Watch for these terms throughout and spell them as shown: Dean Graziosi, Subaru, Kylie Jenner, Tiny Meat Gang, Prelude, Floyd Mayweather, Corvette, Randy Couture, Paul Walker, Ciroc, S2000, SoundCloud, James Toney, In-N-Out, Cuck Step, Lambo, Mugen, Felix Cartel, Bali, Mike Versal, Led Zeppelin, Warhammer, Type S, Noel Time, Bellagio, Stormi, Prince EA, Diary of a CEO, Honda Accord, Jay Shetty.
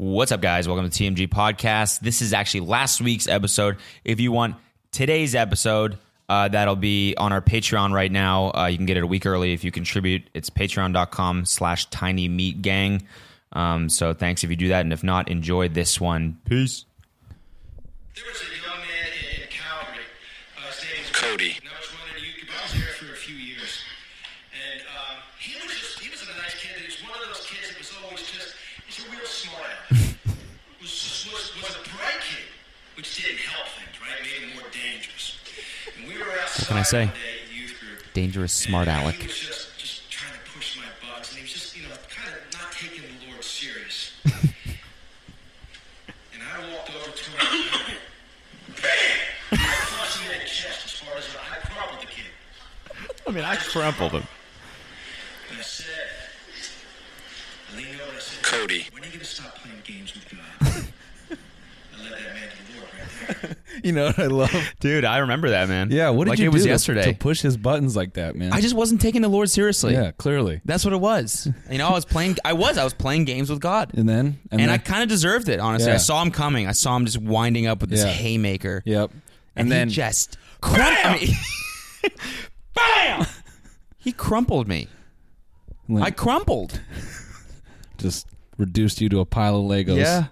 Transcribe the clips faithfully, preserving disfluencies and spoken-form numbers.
What's up, guys? Welcome to T M G Podcast. This is actually last week's episode. If you want today's episode, uh, that'll be on our Patreon right now. Uh, you can get it a week early if you contribute. It's patreon.com slash tiny meat gang. Um, so thanks if you do that. And if not, enjoy this one. Peace. There was a young man in Calgary. Uh, his name was Cody. And I was one of the, I was there for a few years. And um, he was just, he was a nice kid. He was one of those kids that was always just, he's a real smart ass. Was, was, was a bright kid, which didn't help things, right? Made him more dangerous. And we were outside. What can I say? One day at youth group, dangerous smart aleck. He was just, just trying to push my buttons, and he was just, you know, kind of not taking the Lord serious. And I walked over to him. I tossed him in the chest as hard as I crumpled the kid. I mean, I crumpled him. And I said, I leaned over and I said, Cody, when are you going to stop playing games with God? I led that man to the Lord right there. You know what I love? Dude, I remember that, man. Yeah, what did like you it do was to, yesterday. to push his buttons like that, man? I just wasn't taking the Lord seriously. Yeah, clearly. That's what it was. You know, I was playing I was. I was playing games with God. And then? And, and then, I kind of deserved it, honestly. Yeah. I saw him coming. I saw him just winding up with this yeah. haymaker. Yep. And, and then he just crumpled me. Bam! He crumpled me. Like, I crumpled. Just reduced you to a pile of Legos. Yeah.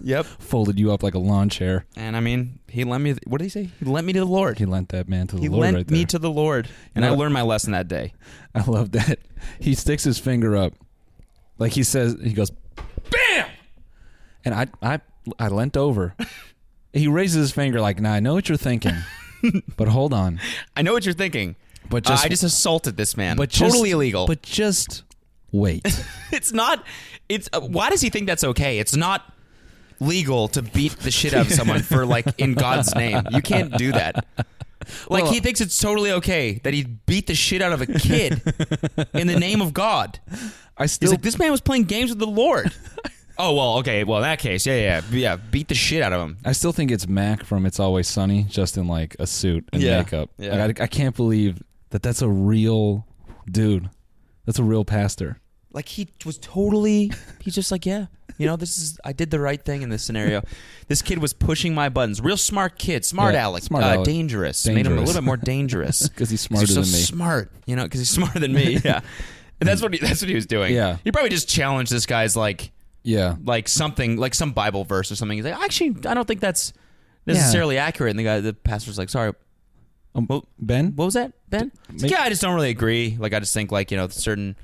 Yep. Folded you up like a lawn chair. And I mean, he lent me, th- what did he say? He lent me to the Lord. He lent that man to the he Lord right there. He lent me to the Lord. And you know, I learned my lesson that day. I love that. He sticks his finger up. Like he says, he goes, bam! And I I, I leant over. He raises his finger like, nah, I know what you're thinking, but hold on. I know what you're thinking. But just, uh, I just assaulted this man. But totally just, illegal. But just wait. It's not, it's, uh, why does he think that's okay? It's not legal to beat the shit out of someone for, like, in God's name. You can't do that. Like, well, he thinks it's totally okay that he beat the shit out of a kid in the name of God. I still, He's like, this man was playing games with the Lord. Oh, well, okay. Well, in that case, yeah, yeah, yeah. Beat the shit out of him. I still think it's Mac from It's Always Sunny, just in, like, a suit and yeah. makeup. Yeah. Like, I, I can't believe that that's a real dude. That's a real pastor. Like, he was totally, he's just like, yeah. You know, this is, I did the right thing in this scenario. This kid was pushing my buttons. Real smart kid. Smart yeah, Alec. Smart uh, Alec. Dangerous. dangerous. Made him a little bit more dangerous. Because he's smarter he's so than me. smart. You know, because he's smarter than me. Yeah. And that's what he, that's what he was doing. Yeah. He probably just challenged this guy's, like, yeah, like something, like some Bible verse or something. He's like, actually, I don't think that's necessarily yeah. accurate. And the guy, the pastor's like, sorry. Um, well, Ben? What was that? Ben? Like, Make- yeah, I just don't really agree. Like, I just think, like, you know, certain...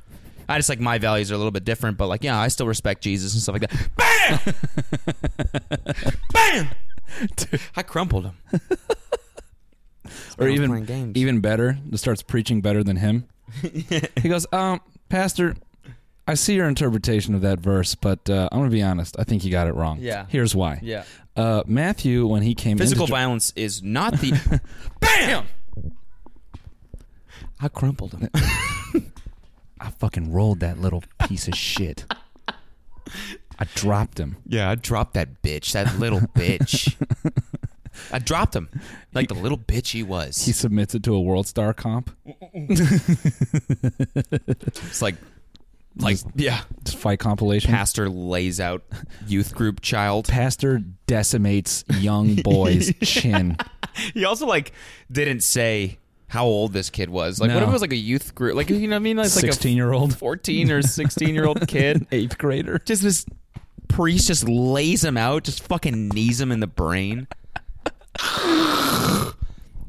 I just like my values are a little bit different, but like, yeah, I still respect Jesus and stuff like that. Bam! Bam! Dude. I crumpled him. Or even, even better, just starts preaching better than him. He goes, um, Pastor, I see your interpretation of that verse, but uh, I'm going to be honest. I think you got it wrong. Yeah. Here's why. Yeah. Uh, Matthew, when he came in. Physical into violence dr- is not the. Bam! I crumpled him. I fucking rolled that little piece of shit. I dropped him. Yeah, I dropped that bitch, that little bitch. I dropped him like he, the little bitch he was. He submits it to a World Star comp. It's like, like just, yeah. Just fight compilation. Pastor lays out youth group child. Pastor decimates young boy's chin. He also like didn't say... how old this kid was. Like, no. What if it was like a youth group? Like, you know what I mean? Like, sixteen-year-old. Like fourteen- or sixteen-year-old kid. Eighth grader. Just this priest just lays him out, just fucking knees him in the brain.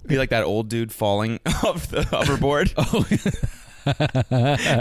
Be like that old dude falling off the hoverboard. Oh,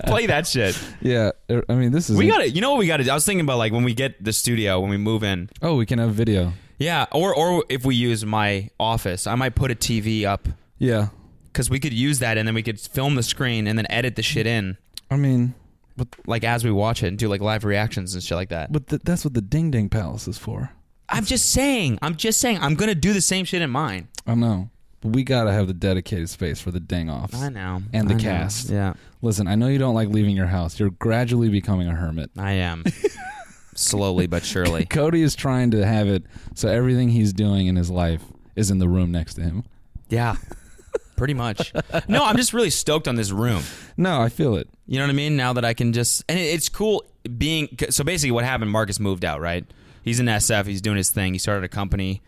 play that shit. Yeah, I mean, this is... We got it. You know what we got to do? I was thinking about, like, when we get the studio, when we move in. Oh, we can have video. Yeah, or, or if we use my office, I might put a T V up. Yeah. Because we could use that, and then we could film the screen and then edit the shit in. I mean... but like, as we watch it and do, like, live reactions and shit like that. But the, that's what the Ding Ding Palace is for. I'm just saying. I'm just saying. I'm going to do the same shit in mine. I know. But we got to have the dedicated space for the ding-offs. I know. And the I cast. Know. Yeah. Listen, I know you don't like leaving your house. You're gradually becoming a hermit. I am. Slowly but surely. Cody is trying to have it so everything he's doing in his life is in the room next to him. Yeah. Pretty much. No, I'm just really stoked on this room. No, I feel it. You know what I mean? Now that I can just... And it, it's cool being so basically what happened, Marcus moved out, right? He's in S F. He's doing his thing. He started a company.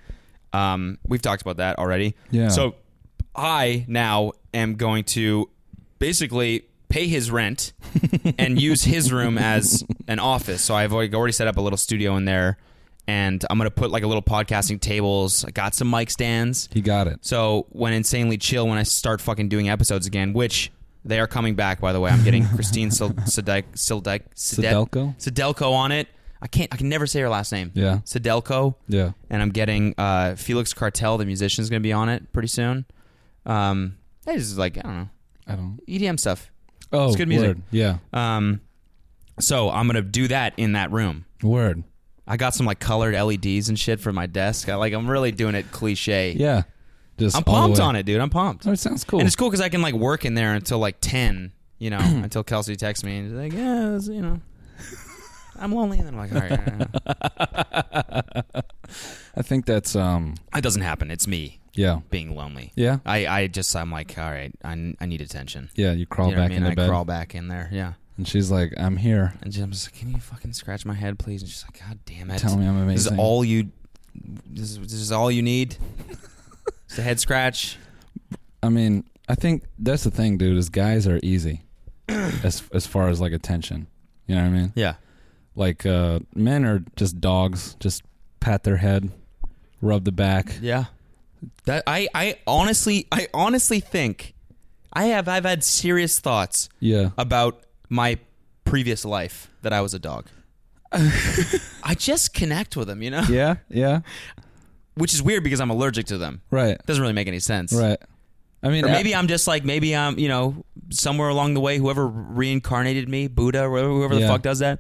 Um, we've talked about that already. Yeah. So I now am going to basically pay his rent and use his room as an office. So I've already set up a little studio in there. And I'm going to put like a little podcasting tables. I got some mic stands. He got it. So when Insanely Chill, when I start fucking doing episodes again, which they are coming back, by the way. I'm getting Christine Sidelko Sidelko Sidelko on it. I can't. I can never say her last name. Yeah. Sidelko. Yeah. And I'm getting uh, Felix Cartel, the musician, is going to be on it pretty soon. Um, that is like, I don't know. I don't. E D M stuff. Oh, it's good music. Word. Yeah. Um, so I'm going to do that in that room. Word. I got some like colored L E Ds and shit for my desk. I like. I'm really doing it cliche. Yeah. Just I'm pumped on it, dude. I'm pumped. Oh, it sounds cool. And it's cool because I can like work in there until like ten. You know, until Kelsey texts me and she's like, yeah, it was, you know. I'm lonely, and then I'm like, all right. I think that's... Um, it doesn't happen. It's me yeah. being lonely. Yeah. I, I just, I'm like, all right, I, I need attention. Yeah, you crawl you know back I mean? in I bed. I crawl back in there, yeah. And she's like, I'm here. And I'm just like, can you fucking scratch my head, please? And she's like, God damn it. Tell me I'm amazing. This is all you, this is, this is all you need? It's a head scratch? I mean, I think that's the thing, dude, is guys are easy as as far as like attention. You know what I mean? Yeah. Like, uh, men are just dogs. Just pat their head, rub the back. Yeah, that I, I honestly, I honestly think I have, I've had serious thoughts. Yeah. About my previous life that I was a dog. I just connect with them, you know. Yeah, yeah. Which is weird because I'm allergic to them. Right. Doesn't really make any sense. Right. I mean, or maybe I, I'm just like, maybe I'm, you know, somewhere along the way, whoever reincarnated me, Buddha, or whoever the yeah. fuck does that.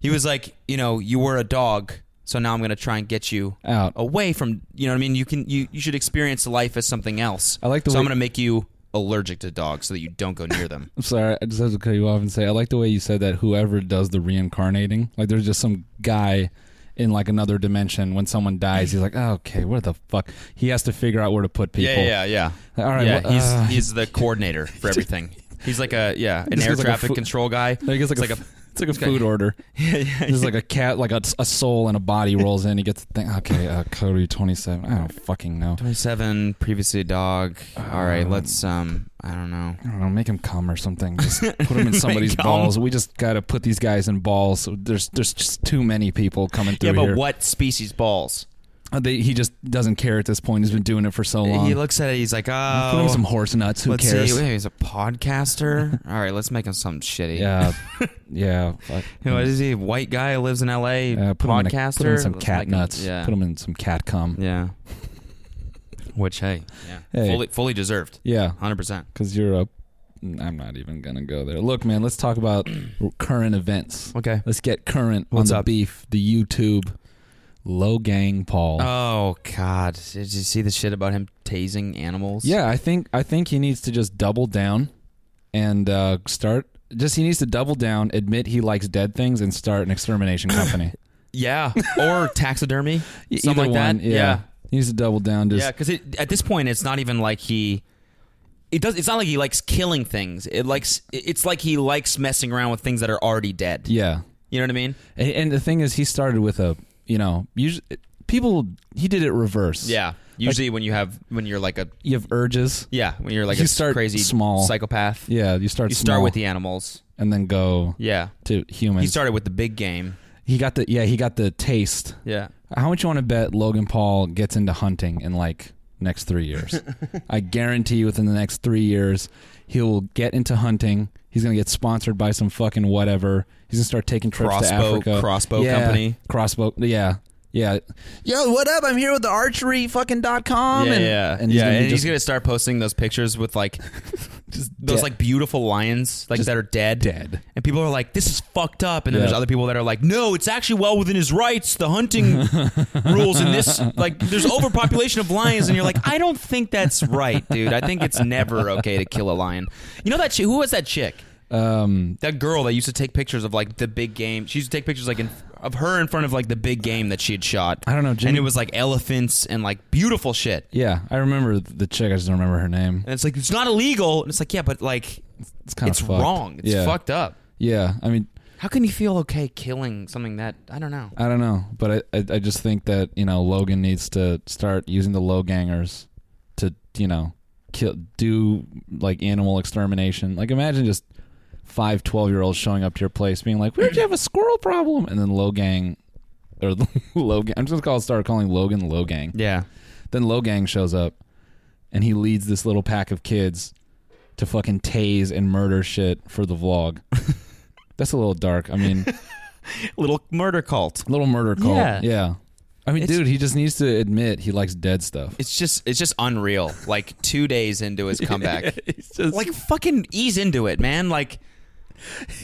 He was like, you know, you were a dog, so now I'm going to try and get you out away from, you know what I mean? You can you, you should experience life as something else. I like the so way I'm going to make you allergic to dogs so that you don't go near them. I'm sorry, I just have to cut you off and say, I like the way you said that whoever does the reincarnating, like there's just some guy in like another dimension when someone dies, he's like, oh, okay, what the fuck? He has to figure out where to put people. Yeah, yeah, yeah. All right, yeah, well, he's, uh, he's the coordinator for everything. He's like a, yeah, an air traffic like fo- control guy. Like it's like it's a... Like a It's like a food order. Yeah, yeah. There's yeah. like a cat, like a, a soul and a body rolls in. He gets the thing. Okay, uh, Cody, twenty-seven. I don't fucking know. twenty-seven, previously a dog. Um, All right, let's, um, I don't know. I don't know. Make him cum or something. Just put him in somebody's balls. We just got to put these guys in balls. So there's there's just too many people coming through here. Yeah, but here. What species balls? Uh, they, he just doesn't care at this point. He's been doing it for so long. He looks at it. He's like, oh. Put him some horse nuts. Who let's cares? See. Wait, he's a podcaster? All right, let's make him something shitty. Yeah. Yeah. Fuck. What is he? White guy who lives in L A? Uh, put podcaster? Him in a, put him in some cat like nuts. A, yeah. Put him in some cat cum. Yeah. Which, hey. Yeah. Hey. Fully, fully deserved. Yeah. one hundred percent. Because you're a... I'm not even going to go there. Look, man, let's talk about current events. Okay. Let's get current What's on the up? beef, the YouTube... Logang Paul. Oh God! Did you see the shit about him tasing animals? Yeah, I think I think he needs to just double down and uh, start. Just he needs to double down, admit he likes dead things, and start an extermination company. Yeah, or taxidermy, something like one, that. Yeah. yeah, he needs to double down. Just yeah, because at this point, it's not even like he. It does. It's not like he likes killing things. It likes. It's like he likes messing around with things that are already dead. Yeah, you know what I mean. And, and the thing is, he started with a. You know, usually people he did it reverse. Yeah, usually like, when you have when you're like a you have urges. Yeah, when you're like you a crazy small psychopath. Yeah, you start. You small, start with the animals and then go. Yeah. to humans. He started with the big game. He got the yeah. He got the taste. Yeah. How much you want to bet Logan Paul gets into hunting in like next three years? I guarantee you, within the next three years, he will get into hunting. He's going to get sponsored by some fucking whatever. He's going to start taking trips crossbow, to Africa. Crossbow yeah, company. Crossbow. Yeah. Yeah. Yo, what up? I'm here with the archery fucking dot com. Yeah, and, yeah. And he's yeah, going to start posting those pictures with like just those dead. Like beautiful lions like just that are dead. Dead. And people are like, this is fucked up. And then yeah. there's other people that are like, no, it's actually well within his rights. The hunting rules in this. Like there's overpopulation of lions. And you're like, I don't think that's right, dude. I think it's never okay to kill a lion. You know that chick? Who was that chick? Um, that girl that used to take pictures of like the big game. She used to take pictures like in, of her in front of like the big game that she had shot. I don't know, Jimmy. And it was like elephants and like beautiful shit. Yeah, I remember the chick. I just don't remember her name. And it's like it's not illegal. And it's like yeah, but like it's, it's kind of it's fucked. wrong. It's yeah. fucked up. Yeah, I mean, How can you feel okay killing something that, I don't know. I don't know. But I, I, I just think that, you know, Logan needs to start using the low gangers to, you know, kill, do, like, animal extermination. Like, imagine just five twelve-year-olds showing up to your place being like, where'd you have a squirrel problem? And then Logang, or Logan, I'm just going to start calling Logan Logang. Yeah. Then Logang shows up, and he leads this little pack of kids to fucking tase and murder shit for the vlog. That's a little dark. I mean, little murder cult. Little murder cult. Yeah. yeah. I mean, it's, dude, he just needs to admit he likes dead stuff. It's just, it's just unreal. Like two days into his comeback, yeah, it's just, like fucking ease into it, man. Like,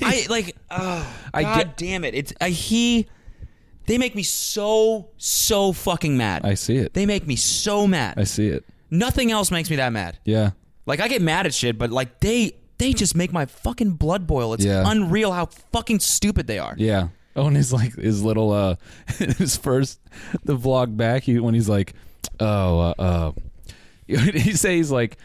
I like. Oh, I God get, damn it! It's I, he. They make me so so fucking mad. I see it. They make me so mad. I see it. Nothing else makes me that mad. Yeah. Like I get mad at shit, but like they. They just make my fucking blood boil. It's yeah. unreal how fucking stupid they are. Yeah. Oh, and his like his little uh, his first the vlog back he, when he's like, oh, uh, uh he says like,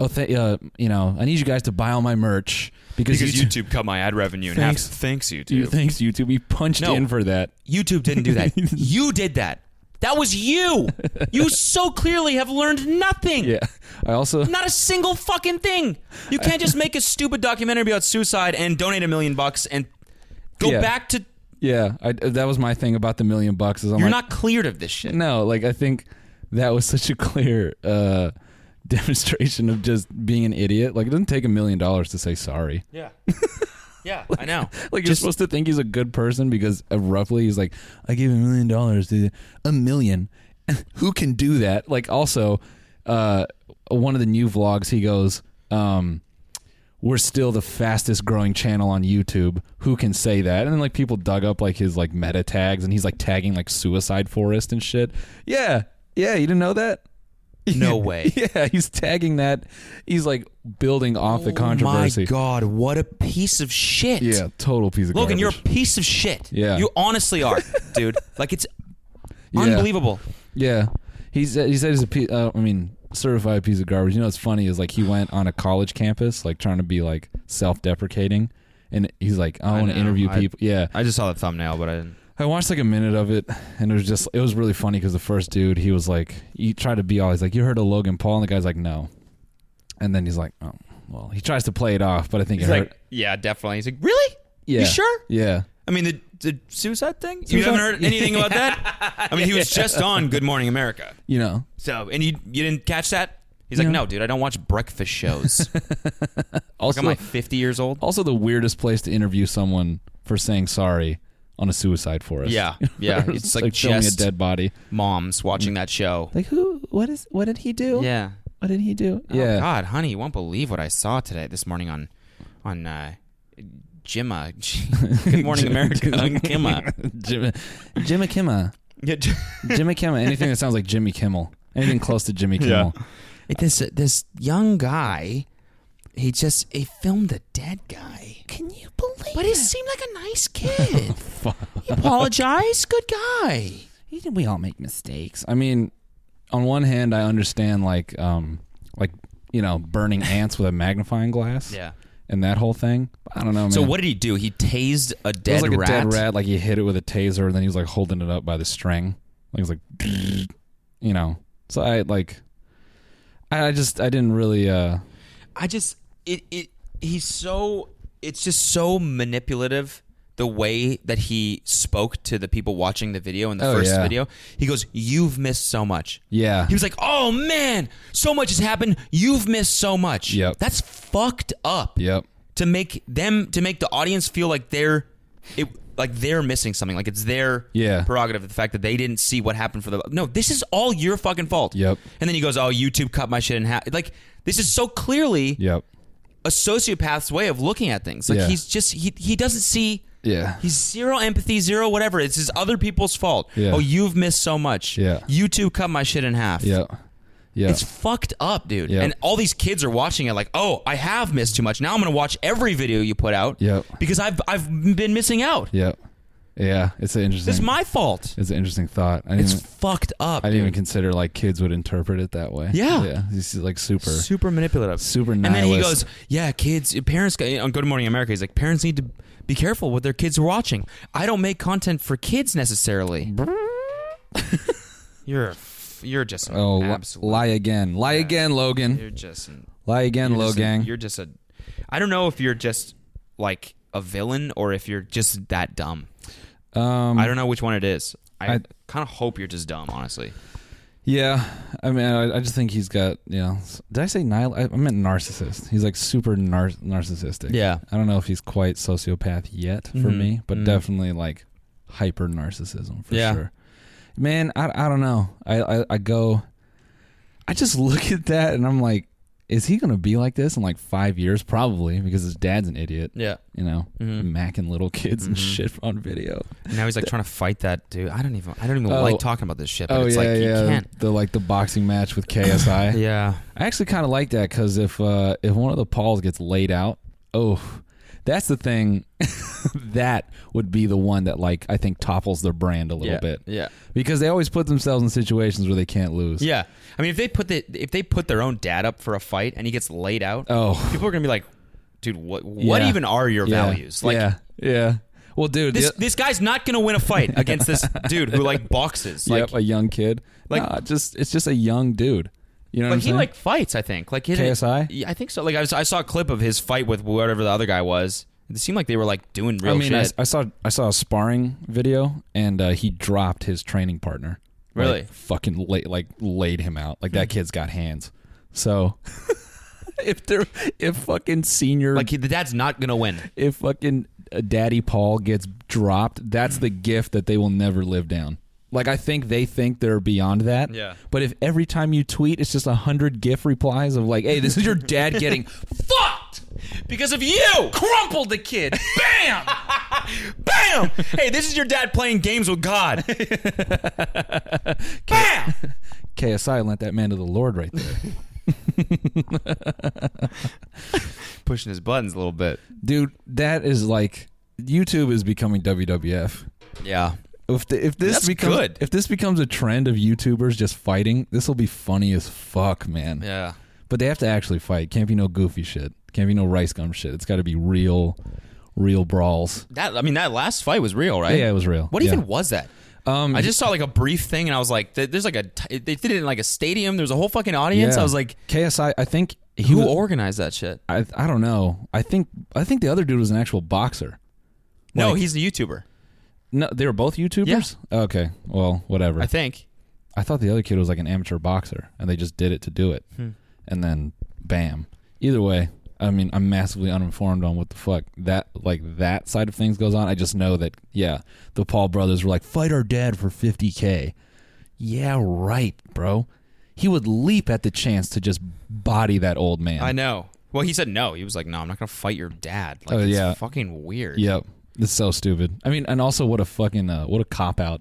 oh, th- uh, you know, I need you guys to buy all my merch because, because YouTube, YouTube cut my ad revenue. Thanks, and thanks YouTube. You, thanks YouTube. He punched no, in for that. YouTube didn't do that. You did that. That was you. You so clearly have learned nothing. Yeah. I also... Not a single fucking thing. You can't just make a stupid documentary about suicide and donate a million bucks and go yeah. back to... Yeah. I, that was my thing about the million bucks. Is I'm You're like, not cleared of this shit. No. Like, I think that was such a clear uh, demonstration of just being an idiot. Like, it doesn't take a million dollars to say sorry. Yeah. Yeah, like, I know. Like, just, you're supposed to think he's a good person because uh, roughly he's like, I gave a million dollars to a million. Who can do that? Like, also, uh, one of the new vlogs, he goes, um, we're still the fastest growing channel on YouTube. Who can say that? And then, like, people dug up, like, his, like, meta tags, and he's, like, tagging, like, Suicide Forest and shit. Yeah. Yeah, you didn't know that? No way. Yeah, he's tagging that. He's like building off oh the controversy. Oh my God, what a piece of shit. Yeah, total piece of Logan, garbage. You're a piece of shit. Yeah. You honestly are, dude. Like it's yeah. unbelievable. Yeah. He's, he said he's a piece, uh, I mean, certified piece of garbage. You know what's funny is like he went on a college campus like trying to be like self-deprecating. And he's like, I, I want to interview I, people. Yeah. I just saw the thumbnail, but I didn't. I watched like a minute of it, and it was just, it was really funny because the first dude, he was like, he tried to be always like, you heard of Logan Paul? And the guy's like, no. And then he's like, oh, well, he tries to play it off, but I think he's it like, hurt. Yeah, definitely. He's like, really? Yeah. You sure? Yeah. I mean, the, the suicide thing? Suicide? You haven't heard anything about that? I mean, he was just on Good Morning America. You know. So, and you, you didn't catch that? He's like, no. no, dude, I don't watch breakfast shows. Also, like, am I fifty years old? Also the weirdest place to interview someone for saying sorry. On a suicide forest. Yeah, yeah. It's like, like just filming a dead body. Moms watching that show. Like, who? What is? What did he do? Yeah. What did he do? Oh, yeah. God, honey, you won't believe what I saw today, this morning on, on, uh, Jimma. Good Morning America. Jimma. Jimma. Jimmy Kimmel. Yeah. Jimmy Kimmel. Anything that sounds like Jimmy Kimmel. Anything close to Jimmy Kimmel. Yeah. It, this uh, this young guy. He just, he filmed a dead guy. Can you believe But he it? Seemed like a nice kid. Oh, fuck. He apologized. Good guy. We all make mistakes. I mean, on one hand, I understand, like, um, like you know, burning ants with a magnifying glass. Yeah. And that whole thing. I don't know, man. So what did he do? He tased a dead rat? It was like rat. a dead rat. Like, he hit it with a taser, and then he was, like, holding it up by the string. Like, he was like, you know. So I, like, I just, I didn't really, uh. I just... It it he's so it's just so manipulative the way that he spoke to the people watching the video in the oh, first yeah. video. He goes, "You've missed so much." Yeah. He was like, "Oh man, so much has happened. You've missed so much." Yep. That's fucked up. Yep. To make them to make the audience feel like they're it like they're missing something, like it's their yeah. prerogative, the fact that they didn't see what happened for the No, this is all your fucking fault. Yep. And then he goes, "Oh, YouTube cut my shit in half." Like this is so clearly Yep. a sociopath's way of looking at things. Like yeah. he's just he he doesn't see. Yeah, he's zero empathy, zero whatever. It's his other people's fault. Yeah. Oh, you've missed so much. Yeah, you two cut my shit in half. Yeah, yeah. It's fucked up, dude. Yeah. And all these kids are watching it. Like, oh, I have missed too much. Now I'm gonna watch every video you put out. Yeah, because I've I've been missing out. Yeah, yeah. It's an interesting. It's my fault. It's an interesting thought. I didn't it's even, fucked up. I didn't dude. even consider like kids would interpret it that way. Yeah, yeah. He's like super, super manipulative, super nihilist. And then he goes, "Yeah, kids, parents." On Good Morning America, he's like, "Parents need to be careful what their kids are watching. I don't make content for kids necessarily. You're you're just an oh, absolute lie again. Lie yeah. again, Logan. You're just an, lie again, Logan. You're just a I don't know if you're just like a villain or if you're just that dumb. Um, I don't know which one it is. I, I kind of hope you're just dumb, honestly. Yeah, I mean, I, I just think he's got, you know, did I say nihil? I, I meant narcissist. He's like super nar- narcissistic. Yeah. I don't know if he's quite sociopath yet for mm-hmm. me, but mm-hmm. definitely like hyper narcissism for yeah. sure. Man, I, I don't know. I, I, I go, I just look at that and I'm like, is he going to be like this in like five years? Probably, because his dad's an idiot. Yeah. You know, mm-hmm. macking little kids mm-hmm. and shit on video. And now he's like trying to fight that dude. I don't even I don't even oh. like talking about this shit, but oh, it's yeah, like you yeah. can't. The like the boxing match with K S I. Yeah. I actually kind of like that because if uh, if one of the Pauls gets laid out, oh, that's the thing. That would be the one that like I think topples their brand a little yeah, bit. Yeah. Because they always put themselves in situations where they can't lose. Yeah. I mean, if they put the if they put their own dad up for a fight and he gets laid out, oh. people are going to be like, dude, what what yeah. even are your yeah. values? Like Yeah. Yeah. Well, dude, this, the, this guy's not going to win a fight against this dude who like boxes. Like yep, a young kid. Like nah, just it's just a young dude. You know but what I'm he saying? Like fights, I think. Like it, K S I? Yeah, I think so. Like I, was, I saw a clip of his fight with whatever the other guy was. It seemed like they were like doing real. I mean, shit. I, I saw I saw a sparring video, and uh, he dropped his training partner. Really? Like, fucking la- like laid him out. Like that kid's got hands. So if they're if fucking senior, like the dad's not gonna win. If fucking Daddy Paul gets dropped, that's the gift that they will never live down. Like I think they think they're beyond that. Yeah. But if every time you tweet, it's just a hundred GIF replies of like, "Hey, this is your dad getting fucked because of you." Crumpled the kid. Bam. Bam. Hey, this is your dad playing games with God. Bam. K S I lent that man to the Lord right there. Pushing his buttons a little bit, dude. That is like YouTube is becoming W W F. Yeah. If the, if this That's becomes good. If this becomes a trend of YouTubers just fighting, this will be funny as fuck, man. Yeah. But they have to actually fight. Can't be no goofy shit. Can't be no rice gum shit. It's got to be real, real brawls. That I mean, that last fight was real, right? Yeah, it was real. What yeah. even was that? Um, I just saw like a brief thing, and I was like, "There's like a they did it in like a stadium. There was a whole fucking audience." Yeah. I was like, "K S I, I think he who was, organized that shit." I I don't know. I think I think the other dude was an actual boxer. Like, no, he's a YouTuber. No, they were both YouTubers? Yeah. Okay. Well, whatever. I think. I thought the other kid was like an amateur boxer, and they just did it to do it. Hmm. And then, bam. Either way, I mean, I'm massively uninformed on what the fuck that, like, that side of things goes on. I just know that, yeah, the Paul brothers were like, fight our dad for fifty K. Yeah, right, bro. He would leap at the chance to just body that old man. I know. Well, he said no. He was like, no, I'm not going to fight your dad. Like, oh, it's yeah. fucking weird. Yep. It's so stupid. I mean, and also what a fucking, uh, what a cop-out.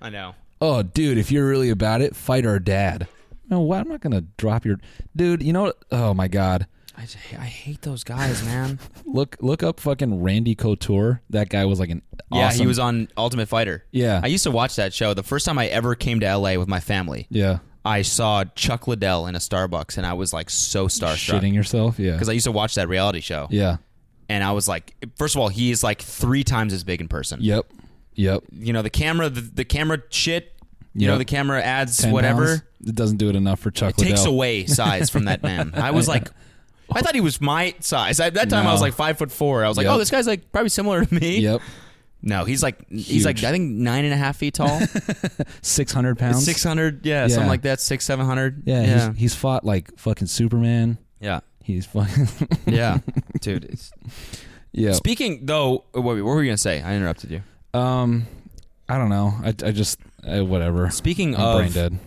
I know. Oh, dude, if you're really about it, fight our dad. No, why? I'm not going to drop your... Dude, you know what? Oh, my God. I, just, I hate those guys, man. look look up fucking Randy Couture. That guy was like an awesome... Yeah, he was on Ultimate Fighter. Yeah. I used to watch that show. The first time I ever came to L A with my family. Yeah. I saw Chuck Liddell in a Starbucks, and I was like so starstruck. Shitting yourself? Yeah. Because I used to watch that reality show. Yeah. And I was like, first of all, he is like three times as big in person. Yep, yep. You know the camera, the, the camera shit. You yep. know the camera adds whatever. Pounds, it doesn't do it enough for Chuck It Liddell. Takes away size from that man. I was like, I thought he was my size. At that time, no. I was like five foot four. I was like, yep. oh, this guy's like probably similar to me. Yep. No, he's like Huge. he's like I think nine and a half feet tall. Six hundred pounds. Six hundred, yeah, yeah, something like that. Six seven hundred. Yeah, yeah. He's, he's fought like fucking Superman. Yeah. He's fucking yeah, dude. It's... Yeah. Speaking though, what were you gonna say? I interrupted you. Um, I don't know. I, I just I, whatever. Speaking I'm of brain dead.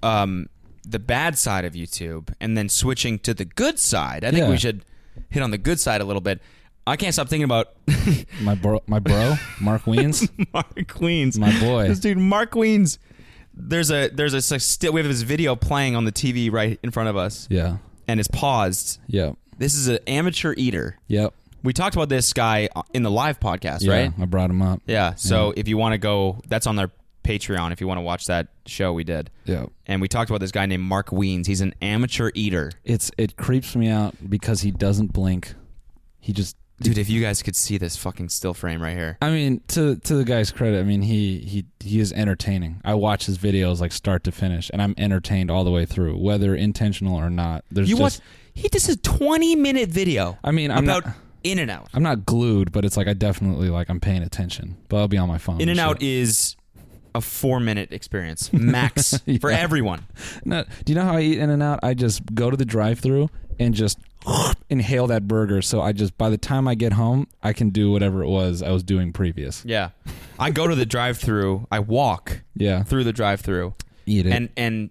Um, the bad side of YouTube, and then switching to the good side. I think yeah. we should hit on the good side a little bit. I can't stop thinking about my bro, my bro, Mark Wiens. Mark Wiens, my boy. This dude, Mark Wiens. There's a there's a still we have this video playing on the T V right in front of us. Yeah. And it's paused. Yeah. This is an amateur eater. Yep. We talked about this guy in the live podcast, yeah, right? I brought him up. Yeah. So yeah. if you want to go, that's on their Patreon if you want to watch that show we did. Yeah. And we talked about this guy named Mark Wiens. He's an amateur eater. It's It creeps me out because he doesn't blink. He just Dude, if you guys could see this fucking still frame right here. I mean, to to the guy's credit, I mean, he he he is entertaining. I watch his videos like start to finish, and I'm entertained all the way through, whether intentional or not. There's you just, watch he this is a twenty minute video. I mean, I'm about not, In-N-Out. I'm not glued, but it's like I definitely like I'm paying attention, but I'll be on my phone. In-N-Out is a four minute experience max yeah. for everyone. No, do you know how I eat In-N-Out? I just go to the drive-thru and just inhale that burger, so I just by the time I get home I can do whatever it was I was doing previous. Yeah, I go to the drive-thru, I walk yeah through the drive-thru, eat it, and and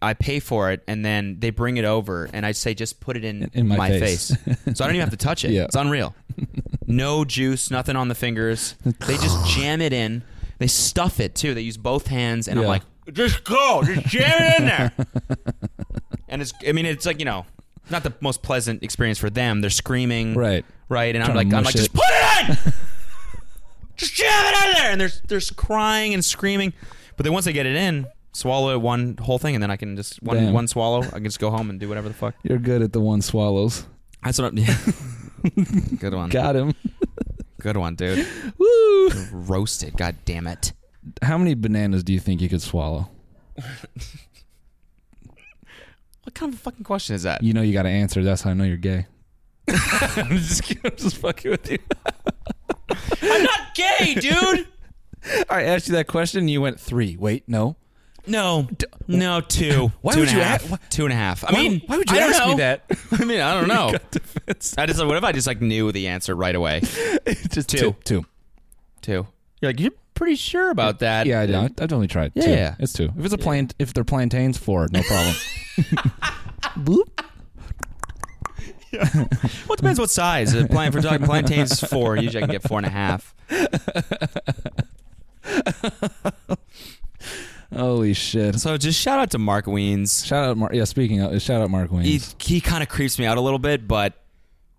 I pay for it, and then they bring it over, and I say just put it in, in my, my face, face. So I don't even have to touch it. Yeah. It's unreal. No juice, nothing on the fingers. They just jam it in. They stuff it too. They use both hands, and yeah. I'm like, just go, just jam it in there. And it's, I mean, it's like, you know. Not the most pleasant experience for them. They're screaming, right? Right, and I'm like, I'm like, just put it in, just jam it in there. And they're they're crying and screaming, but then once they get it in, swallow it one whole thing, and then I can just one Damn. one swallow. I can just go home and do whatever the fuck. You're good at the one swallows. That's what I'm. Yeah. Good one. Got him. Good one, dude. Woo! Roasted. God damn it. How many bananas do you think you could swallow? What kind of a fucking question is that? You know you got to answer. That's how I know you're gay. I'm just kidding. I'm just fucking with you. I'm not gay, dude. I asked you that question, and you went three. Wait, no. No. D- no, two. Why two would you ask? Two and a half. I why, mean, why would you I ask me that? I mean, I don't know. I just, what if I just like knew the answer right away? Just two. Two. Two. Two. You're like, you're pretty sure about that. Yeah, I know. I've only tried yeah, two. Yeah. It's two. If it's a plant, yeah. If they're plantains, four. No problem. Boop. Yeah. Well, it depends what size. If we're talking plantains is four. Usually I can get four and a half. Holy shit. So just shout out to Mark Wiens. Shout out Mark. Yeah, speaking of, shout out Mark Wiens. He, he kind of creeps me out a little bit, but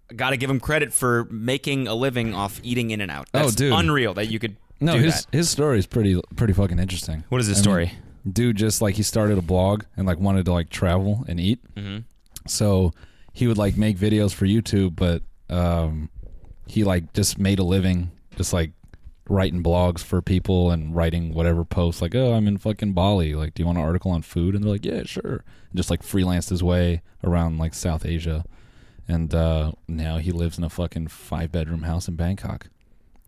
I got to give him credit for making a living off eating In-N-Out. That's oh, dude. unreal that you could no, do his, that. No, his story is pretty pretty fucking interesting. What is his I story? Mean, dude, just like he started a blog and like wanted to like travel and eat. Mm-hmm. So he would like make videos for YouTube, but um, he like just made a living just like writing blogs for people and writing whatever posts like, oh, I'm in fucking Bali. Like, do you want an article on food? And they're like, yeah, sure. And just like freelanced his way around like South Asia. And uh, now he lives in a fucking five bedroom house in Bangkok.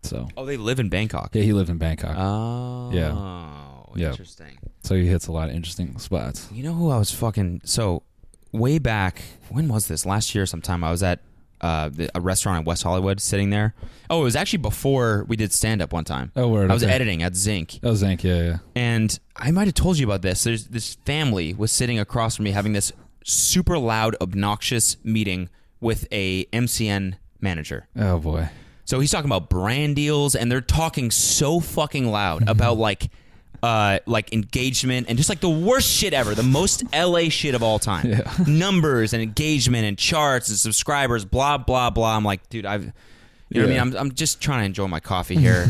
So Oh, they live in Bangkok. Yeah, he lives in Bangkok. Oh. Yeah. Yeah. Interesting. So he hits a lot of interesting spots. You know who I was fucking... So, way back... When was this? Last year sometime, I was at uh, the, a restaurant in West Hollywood sitting there. Oh, it was actually before we did stand-up one time. Oh, word. I was okay. editing at Zinc. Oh, Zinc, yeah, yeah. And I might have told you about this. There's this family was sitting across from me having this super loud, obnoxious meeting with a M C N manager. Oh, boy. So he's talking about brand deals, and they're talking so fucking loud about, like... Uh, like engagement and just like the worst shit ever, the most L A shit of all time. Yeah. Numbers and engagement and charts and subscribers, blah blah blah. I'm like, dude, I've, you yeah. know what I mean. I'm I'm just trying to enjoy my coffee here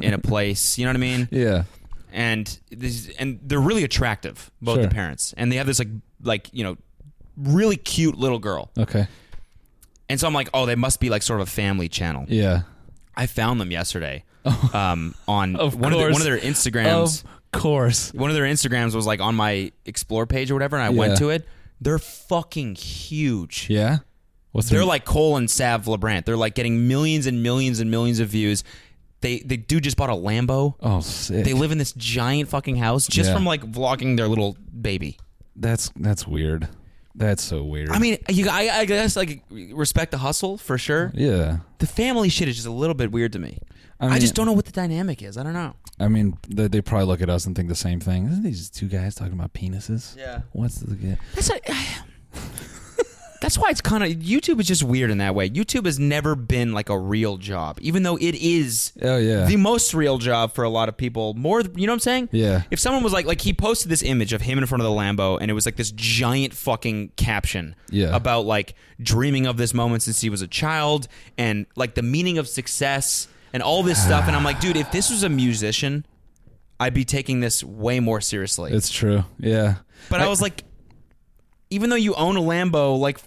in a place. You know what I mean? Yeah. And this, and they're really attractive, both sure. the parents, and they have this like like you know, really cute little girl. Okay. And so I'm like, oh, they must be like sort of a family channel. Yeah. I found them yesterday. Oh, um, on of one, of the, one of their Instagrams. Of course. One of their Instagrams was like on my Explore page or whatever, and I yeah. went to it. They're fucking huge. Yeah? What's They're their... like Cole and Sav LeBrant. They're like getting millions and millions and millions of views. They they dude just bought a Lambo. Oh, sick. They live in this giant fucking house just yeah. from like vlogging their little baby. That's that's weird. That's so weird. I mean, you, I, I guess like respect the hustle for sure. Yeah. The family shit is just a little bit weird to me. I, mean, I just don't know what the dynamic is. I don't know. I mean, they, they probably look at us and think the same thing. Isn't these two guys talking about penises? Yeah. What's the... Yeah. That's, a, that's why it's kind of... YouTube is just weird in that way. YouTube has never been like a real job, even though it is oh, yeah. the most real job for a lot of people. More, you know what I'm saying? Yeah. If someone was like... Like he posted this image of him in front of the Lambo, and it was like this giant fucking caption yeah. about like dreaming of this moment since he was a child and like the meaning of success... And all this stuff, and I'm like, dude, if this was a musician, I'd be taking this way more seriously. It's true, yeah. But I, I was like, even though you own a Lambo, like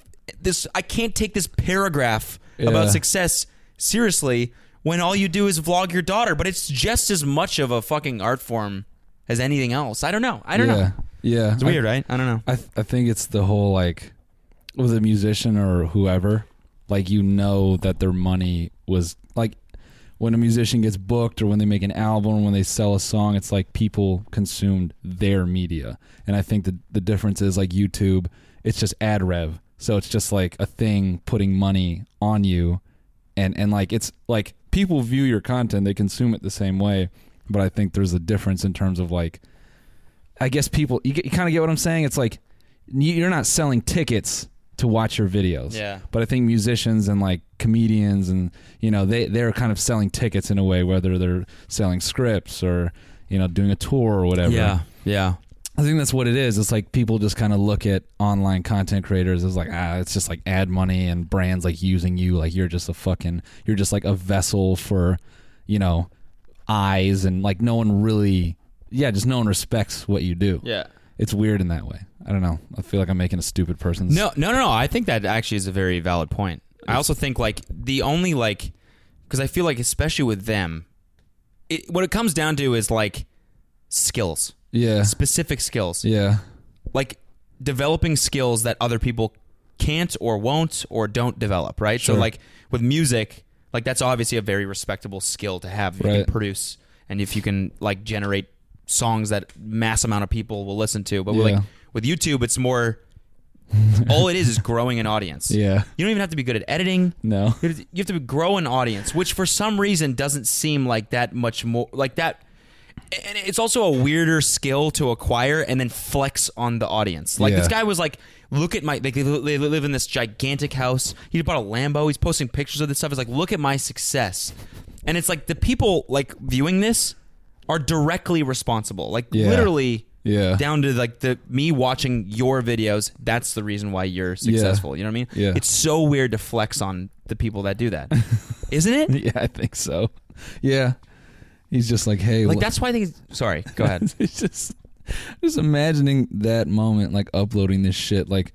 this, I can't take this paragraph yeah. about success seriously when all you do is vlog your daughter. But it's just as much of a fucking art form as anything else. I don't know. I don't yeah. know. Yeah. It's weird, I, right? I don't know. I th- I think it's the whole, like, with a musician or whoever, like, you know that their money was, like, when a musician gets booked or when they make an album, when they sell a song, it's like people consumed their media. And I think the the difference is, like, YouTube, it's just ad rev. So it's just like a thing putting money on you. And, and like, it's like people view your content, they consume it the same way. But I think there's a difference in terms of, like, I guess people, you, you kind of get what I'm saying? It's like, you're not selling tickets to watch your videos. Yeah. But I think musicians and, like, comedians and, you know, they, they're kind of selling tickets in a way, whether they're selling scripts or, you know, doing a tour or whatever. Yeah. Yeah. I think that's what it is. It's like people just kind of look at online content creators as like, ah, it's just like ad money and brands like using you. Like, you're just a fucking, you're just like a vessel for, you know, eyes and, like, no one really, yeah, just no one respects what you do. Yeah. It's weird in that way. I don't know. I feel like I'm making a stupid person's... No, no, no, no. I think that actually is a very valid point. I also think, like, the only, like... Because I feel like, especially with them, it, what it comes down to is, like, skills. Yeah. Specific skills. Yeah. Like, developing skills that other people can't or won't or don't develop, right? Sure. So, like, with music, like, that's obviously a very respectable skill to have. If right. you can produce, and if you can, like, generate songs that mass amount of people will listen to. But, yeah. like... With YouTube, it's more, all it is is growing an audience. Yeah. You don't even have to be good at editing. No. You have to grow an audience, which for some reason doesn't seem like that much more, like that. And it's also a weirder skill to acquire and then flex on the audience. Like yeah. this guy was like, look at my, like, they live in this gigantic house. He bought a Lambo. He's posting pictures of this stuff. It's like, look at my success. And it's like the people like viewing this are directly responsible. Like yeah. literally... Yeah. Down to like the me watching your videos, that's the reason why you're successful. Yeah. You know what I mean? Yeah. It's so weird to flex on the people that do that. Isn't it? Yeah, I think so. Yeah. He's just like, hey, like wh- that's why I think he's, sorry, go ahead. It's just just imagining that moment, like uploading this shit, like,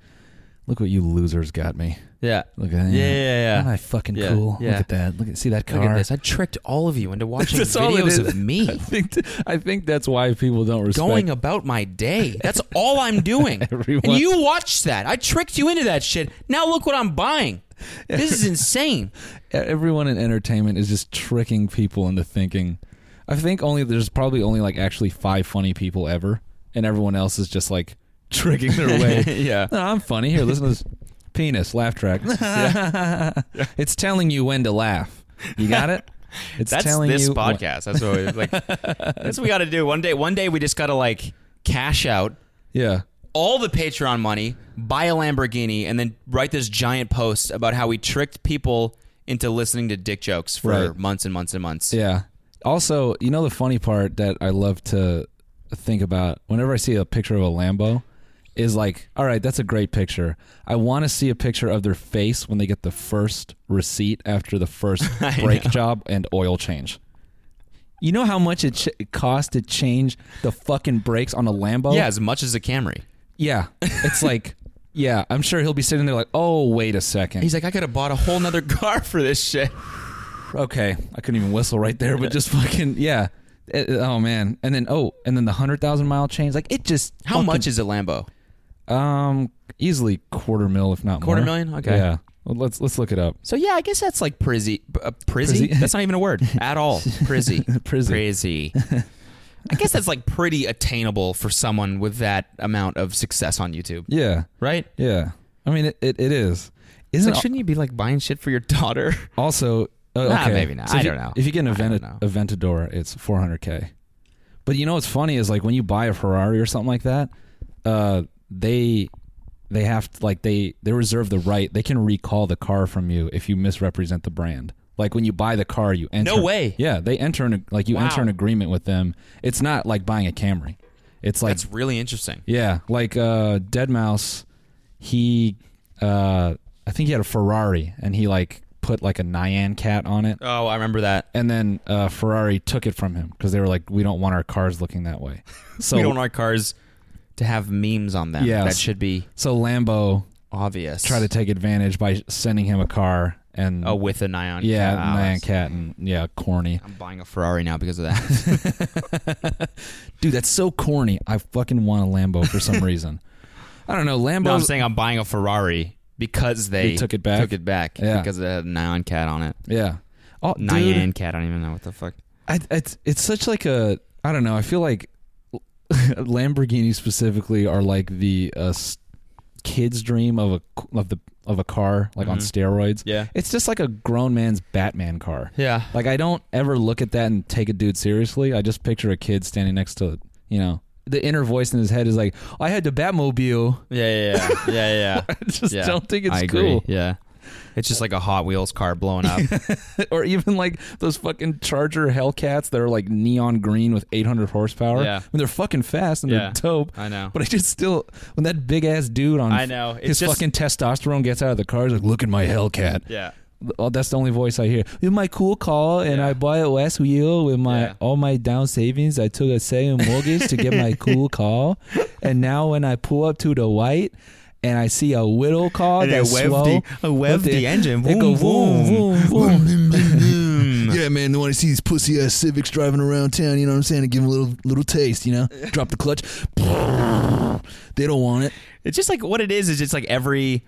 look what you losers got me. Yeah. Look at that. Yeah, yeah, yeah. Am I fucking yeah, cool? Yeah. Look at that. Look at see that car. Look at this. I tricked all of you into watching videos of me. I think th- I think that's why people don't respect going about my day. That's all I'm doing. Everyone. And you watched that. I tricked you into that shit. Now look what I'm buying. This is insane. Everyone in entertainment is just tricking people into thinking. I think only there's probably only like actually five funny people ever, and everyone else is just like tricking their way. Yeah. No, I'm funny. Here, listen to this. Penis laugh track. Yeah. It's telling you when to laugh. You got it? It's that's telling this you podcast. When. That's what we, like. That's what we got to do. One day, one day we just got to like cash out. Yeah. All the Patreon money, buy a Lamborghini, and then write this giant post about how we tricked people into listening to dick jokes for right. months and months and months. Yeah. Also, you know the funny part that I love to think about whenever I see a picture of a Lambo. Is like, all right, that's a great picture. I want to see a picture of their face when they get the first receipt after the first brake job and oil change. You know how much it, ch- it cost to change the fucking brakes on a Lambo? Yeah, as much as a Camry. Yeah. It's like, yeah, I'm sure he'll be sitting there like, oh, wait a second. He's like, I could have bought a whole nother car for this shit. Okay. I couldn't even whistle right there, but just fucking, yeah. It, oh, man. And then, oh, and then the one hundred thousand mile change. Like, it just... How fucking, much is a Lambo? Um, easily quarter mil, if not quarter more. Quarter million? Okay. Yeah. Well, let's let's look it up. So, yeah, I guess that's like prizzy. Uh, prizzy? That's not even a word at all. Prizzy. Prizzy. Prizzy. I guess that's like pretty attainable for someone with that amount of success on YouTube. Yeah. Right? Yeah. I mean, it, it, it is. Isn't like, shouldn't you be like buying shit for your daughter? Also, uh, okay. Nah, maybe not. So I don't you, know. If you get an event, Aventador, it's four hundred K. But you know what's funny is like when you buy a Ferrari or something like that, uh, They they have to, like they, they reserve the right. They can recall the car from you if you misrepresent the brand. Like when you buy the car, you enter. No way. Yeah, they enter an, like you wow. enter an agreement with them. It's not like buying a Camry. It's like that's really interesting. Yeah, like uh, dead mouse. He uh, I think he had a Ferrari and he like put like a Nyan Cat on it. Oh, I remember that. And then uh, Ferrari took it from him because they were like, we don't want our cars looking that way. So we don't want our cars to have memes on them. Yeah, that should be so Lambo obvious. Try to take advantage by sending him a car And oh, with a Nyan yeah, Cat. Yeah, Nyan Cat and, yeah, corny. I'm buying a Ferrari now because of that. Dude, that's so corny. I fucking want a Lambo for some reason. I don't know, Lambo. No, I'm saying I'm buying a Ferrari because they, they took it back. Took it back yeah. Because it had a Nyan Cat on it. Yeah. Oh, Nyan dude, Cat, I don't even know what the fuck. I, it's, it's such like a, I don't know, I feel like Lamborghini specifically are like the uh, kid's dream of a, of the, of a car, like mm-hmm. on steroids. Yeah. It's just like a grown man's Batman car. Yeah. Like I don't ever look at that and take a dude seriously. I just picture a kid standing next to, you know, the inner voice in his head is like, oh, I had the Batmobile. Yeah, yeah, yeah. Yeah, yeah. I just yeah. don't think it's I agree. cool. Yeah. It's just like a Hot Wheels car blowing up. Or even like those fucking Charger Hellcats that are like neon green with eight hundred horsepower. Yeah. I mean, they're fucking fast and yeah. they're dope. I know. But I just still, when that big ass dude on I know. It's his just, fucking testosterone gets out of the car, he's like, look at my Hellcat. Yeah. Oh, that's the only voice I hear. With my cool car, and yeah. I bought it last wheel with my yeah. all my down savings. I took a second mortgage to get my cool car. And now when I pull up to the white, and I see a little car and that's slow. The, I wave the, the engine. They go vroom, vroom, vroom, vroom, vroom. Yeah, man, the one I see these pussy ass Civics driving around town, you know what I'm saying? And give them a little, little taste, you know? Drop the clutch. They don't want it. It's just like what it is, is it's like every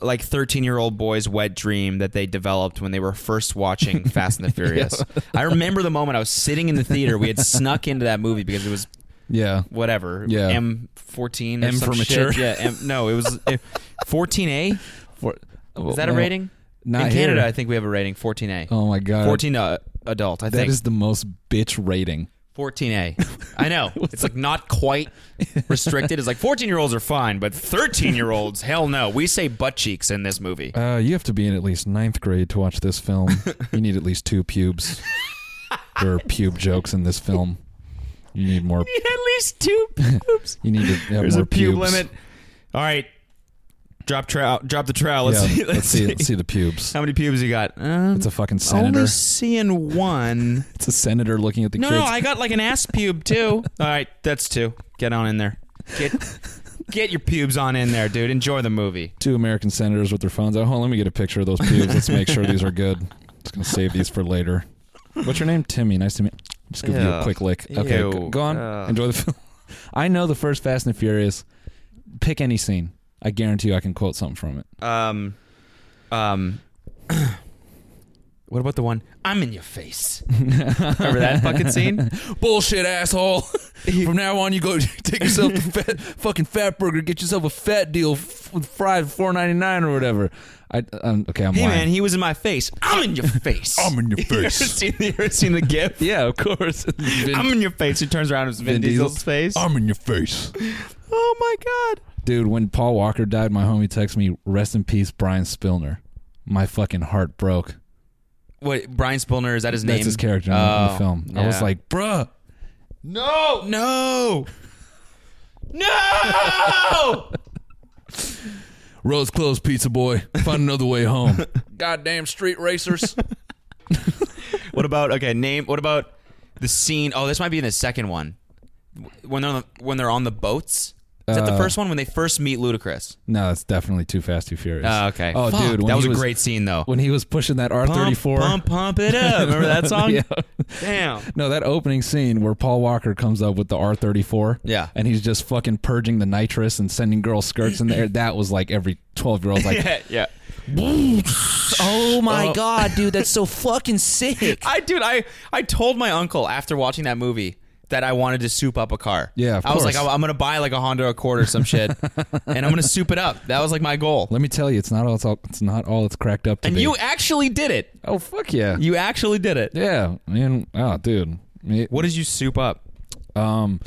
like thirteen-year-old boy's wet dream that they developed when they were first watching Fast and the Furious. Yeah. I remember the moment I was sitting in the theater. We had snuck into that movie because it was... Yeah. Whatever. Yeah. M fourteen or M some for mature. Shit. Yeah. M, no, it was fourteen A. For, is that well, a rating? Not in Canada, here. I think we have a rating fourteen A. Oh my god. fourteen uh, adult, I that think. That is the most bitch rating. fourteen A. I know. It's like not quite restricted. It's like fourteen-year-olds are fine, but thirteen-year-olds, hell no. We say butt cheeks in this movie. Uh, you have to be in at least ninth grade to watch this film. You need at least two pubes. There are pube jokes in this film. You need more. You need at least two pubes. You need to have There's more a pube pubes. Limit. All right. Drop trowel. Drop the trowel. Let's, yeah, see, let's, let's see. Let's see the pubes. How many pubes you got? Um, it's a fucking senator. Only seeing one. It's a senator looking at the no, kids. No, I got like an ass pube too. All right. That's two. Get on in there. Get get your pubes on in there, dude. Enjoy the movie. Two American senators with their phones out. Hold on. Let me get a picture of those pubes. Let's make sure these are good. I'm just going to save these for later. What's your name? Timmy. Nice to meet you. Just give Ew. you a quick lick. Okay, Ew. go on. Ugh. Enjoy the film. I know the first Fast and Furious. Pick any scene. I guarantee you I can quote something from it. Um, um, what about the one? I'm in your face. Remember that fucking scene? Bullshit, asshole. From now on, you go take yourself a fat, fucking fat burger, get yourself a fat deal with fries four ninety-nine or whatever. I, um, okay, I'm hey lying. Hey man, he was in my face. I'm in your face. I'm in your face. You ever seen, you ever seen the GIF? Yeah, of course. Vin, I'm in your face. He turns around and it's Vin, Vin Diesel's, Diesel's face. I'm in your face. Oh my god, dude! When Paul Walker died, my homie texted me, "Rest in peace, Brian Spilner." My fucking heart broke. What? Brian Spilner, is that his That's name? That's his character in oh, the film. Yeah. I was like, "Bruh, no, no, no." Road's closed, pizza boy. Find another way home. Goddamn street racers. What about, okay, name, what about the scene? Oh, this might be in the second one. When they're on the, when they're on the boats? Is uh, that the first one? When they first meet Ludacris? No, it's definitely Too Fast, Too Furious. Oh, okay. Oh, Fuck, dude. That was, was a great scene, though. When he was pushing that R thirty-four. Pump, pump, pump it up. Remember that song? Yeah. Damn. No, that opening scene where Paul Walker comes up with the R thirty-four. Yeah. And he's just fucking purging the nitrous and sending girl skirts in the air. That was like every twelve-year-old's like... yeah, yeah. Oh my oh. God, dude. That's so fucking sick. I, dude, I, I told my uncle after watching that movie... that I wanted to soup up a car. Yeah, of I course. was like, I'm going to buy like a Honda Accord or some shit, and I'm going to soup it up. That was like my goal. Let me tell you, it's not all it's, all, it's not all it's cracked up to and be. And you actually did it. Oh, fuck yeah. You actually did it. Yeah. Man, oh, dude. It, what did you soup up? Um,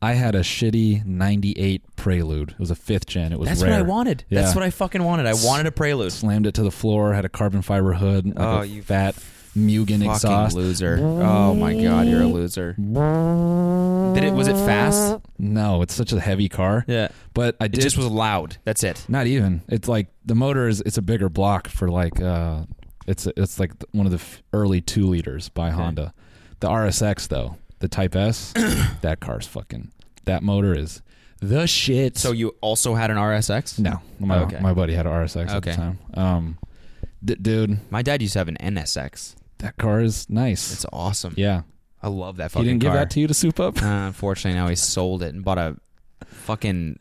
I had a shitty ninety-eight Prelude. It was a fifth gen. It was That's rare. That's what I wanted. Yeah. That's what I fucking wanted. I wanted a Prelude. Slammed it to the floor, had a carbon fiber hood. Like oh, a you fat... Mugen exhaust. Loser. Oh my god, you're a loser. Did it? Was it fast? No, it's such a heavy car. Yeah, but I did. It just was loud. That's it. Not even. It's like the motor is. It's a bigger block for like. Uh, it's it's like one of the early two liters by okay. Honda. The R S X though, the Type S, that car's fucking. That motor is the shit. So you also had an R S X? No, my oh, okay. my buddy had an R S X okay. at the time. Um. D- dude. My dad used to have an N S X. That car is nice. It's awesome. Yeah. I love that fucking car. He didn't car. give that to you to soup up? Uh, unfortunately, now he sold it and bought a fucking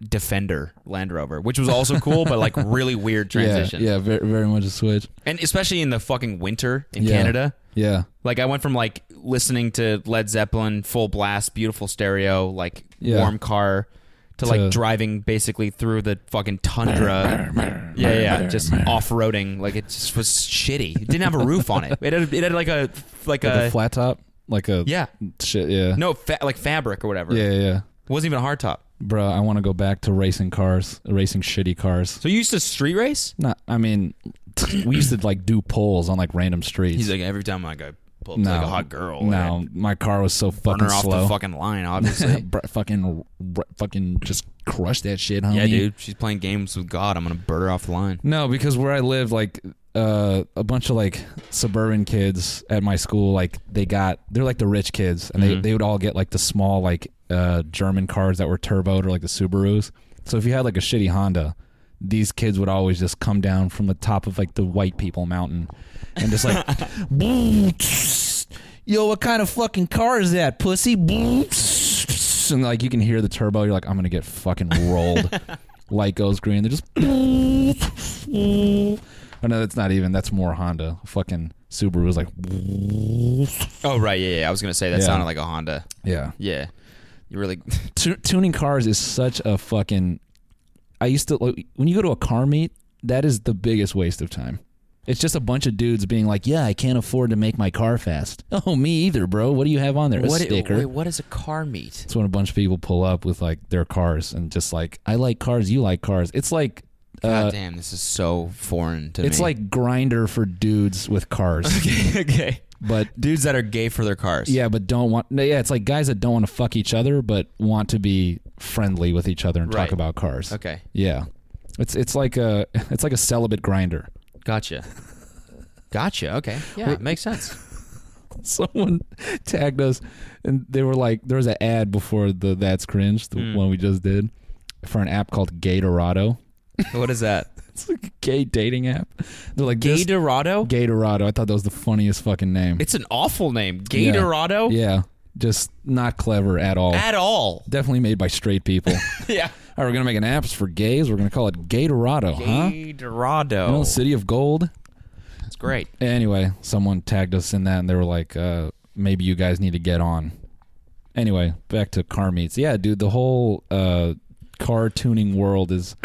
Defender Land Rover, which was also cool, but like really weird transition. Yeah, yeah, very, very much a switch. And especially in the fucking winter in yeah. Canada. Yeah. Like I went from like listening to Led Zeppelin, full blast, beautiful stereo, like yeah. warm car, to, to like driving basically through the fucking tundra. Yeah, yeah, just off-roading. Like it just was shitty. It didn't have a roof on it. It had, it had like a like, like a, a flat top, like a yeah, shit, yeah. No, fa- like fabric or whatever. Yeah, yeah. It wasn't even a hard top. Bro, I want to go back to racing cars, racing shitty cars. So you used to street race? No, I mean, we used to like do pulls on like random streets. He's like, every time I go pull up no, like a hot girl. No, and my car was so fucking slow. Burn her off the fucking line, obviously. Bro, fucking, fucking just crush that shit, homie. Yeah, dude, she's playing games with God. I'm going to burn her off the line. No, because where I live, like... Uh, a bunch of like suburban kids at my school, like they got, they're like the rich kids, and they, mm-hmm. they would all get like the small like uh, German cars that were turboed or like the Subarus. So if you had like a shitty Honda, these kids would always just come down from the top of like the white people mountain and just like, yo, what kind of fucking car is that, pussy? And like you can hear the turbo, you're like, I'm gonna get fucking rolled. Light goes green, they're just. Oh, no, that's not even. That's more Honda. Fucking Subaru was like... Oh, right. Yeah, yeah. I was going to say that yeah. sounded like a Honda. Yeah. Yeah. You really... T- tuning cars is such a fucking... I used to... Like, when you go to a car meet, that is the biggest waste of time. It's just a bunch of dudes being like, yeah, I can't afford to make my car fast. Oh, me either, bro. What do you have on there? What a sticker. It, wait, what is a car meet? It's when a bunch of people pull up with like their cars and just like, I like cars, you like cars. It's like... God uh, damn, this is so foreign to it's me. It's like Grindr for dudes with cars. Okay, okay. But dudes that are gay for their cars. Yeah, but don't want... Yeah, it's like guys that don't want to fuck each other, but want to be friendly with each other and right. talk about cars. Okay. Yeah. It's it's like a it's like a celibate Grindr. Gotcha. Gotcha, okay. Yeah, it makes sense. Someone tagged us, and they were like... There was an ad before the That's Cringe, the mm. one we just did, for an app called Gatorado. What is that? It's like a gay dating app. They're like Gatorado? Gatorado. I thought that was the funniest fucking name. It's an awful name. Gatorado? Yeah. yeah. Just not clever at all. At all. Definitely made by straight people. Yeah. All right, we're going to make an app for gays. We're going to call it Gatorado, huh? Gatorado. You know, City of Gold? That's great. Anyway, someone tagged us in that, and they were like, uh, maybe you guys need to get on. Anyway, back to car meets. Yeah, dude, the whole uh, car tuning world is...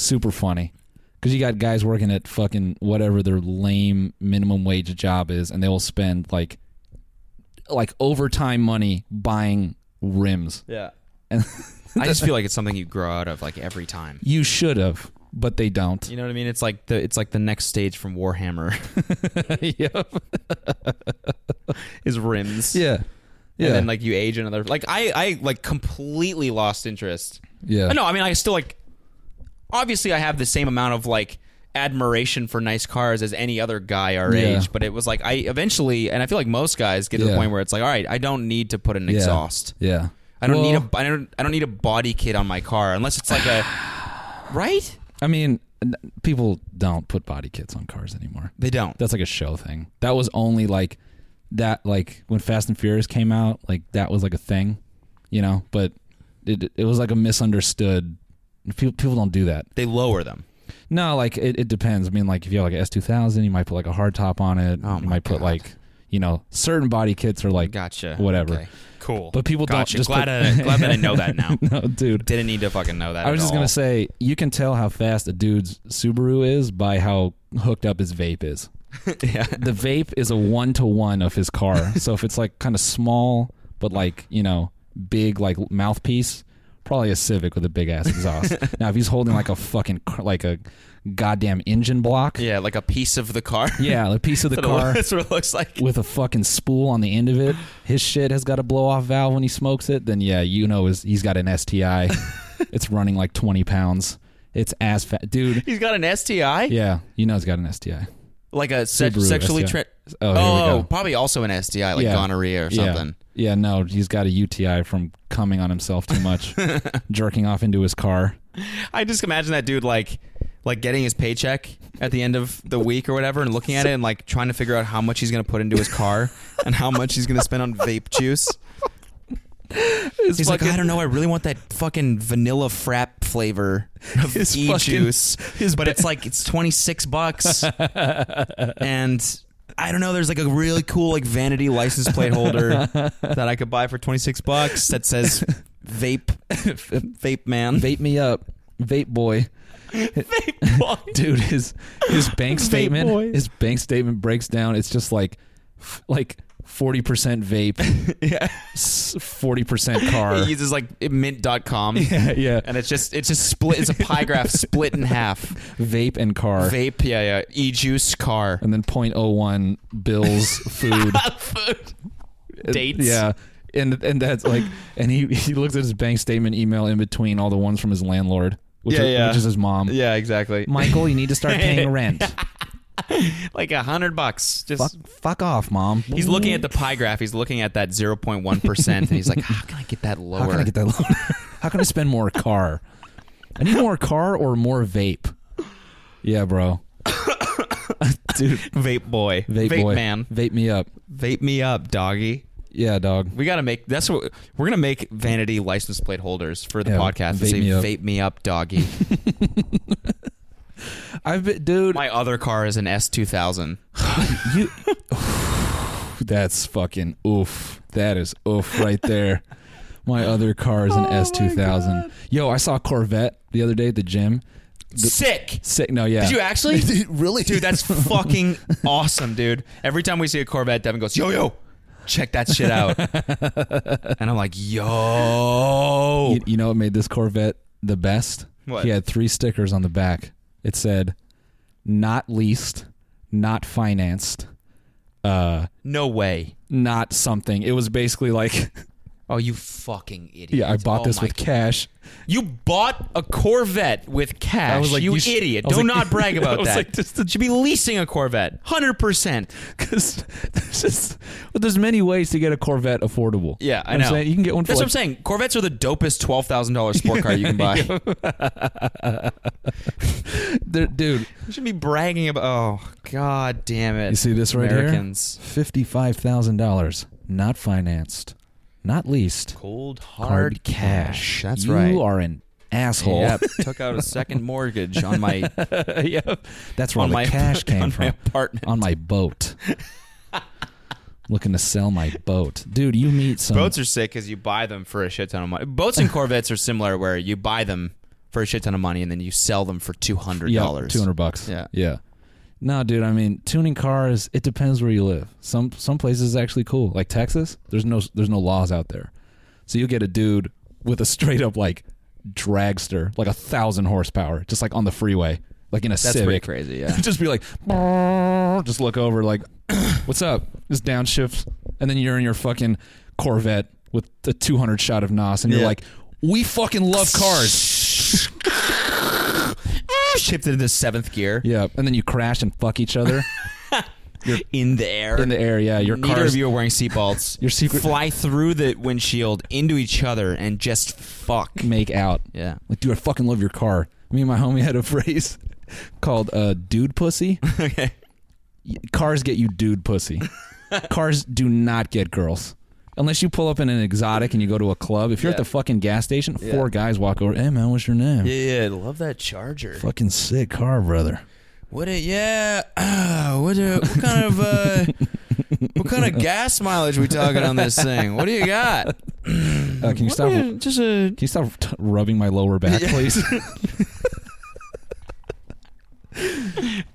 Super funny, because you got guys working at fucking whatever their lame minimum wage job is, and they will spend like like overtime money buying rims. Yeah, and I just feel like it's something you grow out of like every time. You should have, but they don't. You know what I mean? It's like the it's like the next stage from Warhammer. Yep, is rims. Yeah, yeah. And then like you age another. Like I, I like completely lost interest. Yeah. No, I mean I still like. Obviously, I have the same amount of, like, admiration for nice cars as any other guy our yeah. age, but it was like I eventually, and I feel like most guys get to yeah. the point where it's like, all right, I don't need to put an yeah. exhaust. Yeah. I don't well, need a I don't, I don't need a body kit on my car unless it's like a, right? I mean, people don't put body kits on cars anymore. They don't. That's like a show thing. That was only like that, like when Fast and Furious came out, like that was like a thing, you know, but it it was like a misunderstood. People, people don't do that. They lower them. No, like, it, it depends. I mean, like, if you have, like, an S two thousand, you might put, like, a hard top on it. Oh, my You might God. put, like, you know, certain body kits or, like, gotcha. Whatever. Okay. Cool. But people gotcha. don't just Glad, put, I, glad that I know that now. No, dude. Didn't need to fucking know that I was just going to say, you can tell how fast a dude's Subaru is by how hooked up his vape is. Yeah. The vape is a one-to-one of his car. So if it's, like, kind of small, but, like, you know, big, like, mouthpiece... Probably a Civic with a big ass exhaust. Now, if he's holding like a fucking like a goddamn engine block, yeah, like a piece of the car, yeah, a piece of the car. That's what it looks like with a fucking spool on the end of it. His shit has got a blow off valve when he smokes it. Then yeah, you know, is he's got an S T I. It's running like twenty pounds. It's ass fat, dude. He's got an S T I. Yeah, you know, he's got an S T I. Like a se- sexually tra- oh, oh we go. Probably also an S T I, like yeah. gonorrhea or something. Yeah. yeah, no, he's got a U T I from coming on himself too much, jerking off into his car. I just imagine that dude like, like getting his paycheck at the end of the week or whatever and looking at it and like trying to figure out how much he's going to put into his car and how much he's going to spend on vape juice. His he's fucking, like, I don't know, I really want that fucking vanilla frap flavor of e-juice, but ba- it's like, it's twenty-six bucks. And I don't know, there's like a really cool like vanity license plate holder that I could buy for twenty-six bucks that says vape, vape man. Vape me up. Vape boy. Vape boy. Dude, his, his bank statement, his bank statement breaks down. It's just like, like... forty percent vape, yeah. forty percent car. He uses like mint dot com. Yeah, yeah. And it's just, it's just split, it's a pie graph split in half. Vape and car. Vape, yeah, yeah. E-juice, car. And then zero point zero one bills, food. Food. Dates. Yeah. And and that's like, and he, he looks at his bank statement email in between all the ones from his landlord, which, yeah, are, yeah. which is his mom. Yeah, exactly. Michael, you need to start paying rent. Like a hundred bucks. Just fuck, fuck off, mom. He's looking at the pie graph. He's looking at that zero point one percent, and he's like, "How can I get that lower? How can I get that lower? How can I spend more car? I need more car or more vape." Yeah, bro. Dude, vape boy, vape, vape boy. man, vape me up, vape me up, doggy. Yeah, dog. We gotta make. That's what we're gonna make. Vanity license plate holders for the yeah, podcast. Vape, say, me up. Vape me up, doggy. I've been, dude. My other car is an S two thousand. You, that's fucking oof. That is oof right there. My other car is an oh S two thousand. Yo, I saw a Corvette the other day at the gym. The, sick. Sick. No, yeah. Did you actually? Dude, really? Dude, that's fucking awesome, dude. Every time we see a Corvette, Devin goes, yo, yo, check that shit out. And I'm like, yo. You, you know what made this Corvette the best? What? He had three stickers on the back. It said, not leased, not financed. Uh, no way. Not something. It was basically like... Oh, you fucking idiot. Yeah, I bought oh this with God. cash. You bought a Corvette with cash. I was like, you, you sh- idiot. Do like, not brag about I was that. Like, this, you should be leasing a Corvette. one hundred percent. Because there's just, well, there's many ways to get a Corvette affordable. Yeah, I you know. know. What I'm you can get one for That's like, what I'm saying. Corvettes are the dopest twelve thousand dollars sport car you can buy. Dude. You should be bragging about... Oh, God damn it. You see this right Americans. Here? fifty-five thousand dollars. Not financed. Not least. Cold hard, hard cash. cash. That's you right. You are an asshole. Yep. Took out a second mortgage on my... Yep. That's where on the my cash came on from. My apartment. On my boat. Looking to sell my boat. Dude, you meet some... Boats are sick because you buy them for a shit ton of money. Boats and Corvettes are similar where you buy them for a shit ton of money and then you sell them for two hundred dollars. Yeah, two hundred bucks. Yeah. Yeah. No, dude, I mean, tuning cars, it depends where you live. Some some places is actually cool. Like Texas, there's no there's no laws out there. So you get a dude with a straight up like dragster, like a thousand horsepower, just like on the freeway, like in a That's Civic. That's pretty crazy, yeah. Just be like, just look over like, what's up? Just downshift. And then you're in your fucking Corvette with a two hundred shot of N O S and you're yeah. like, we fucking love cars. Shifted into seventh gear. Yeah, and then you crash and fuck each other. You're in the air. In the air, yeah. Your Neither cars, of you are wearing seatbelts. Your secret fly through the windshield into each other and just fuck. Make out. Yeah. Like, dude, I fucking love your car. Me and my homie had a phrase called uh, dude pussy. Okay. Cars get you dude pussy. Cars do not get girls. Unless you pull up in an exotic and you go to a club. If you're yeah. at the fucking gas station, yeah. four guys walk over. Hey, man, what's your name? Yeah, yeah, love that Charger. Fucking sick car, brother. What a, yeah. Uh, what, a, what kind of, uh, what kind of gas mileage we talking on this thing? What do you got? Uh, can you what stop, you, just a, can you stop t- rubbing my lower back, yeah. please?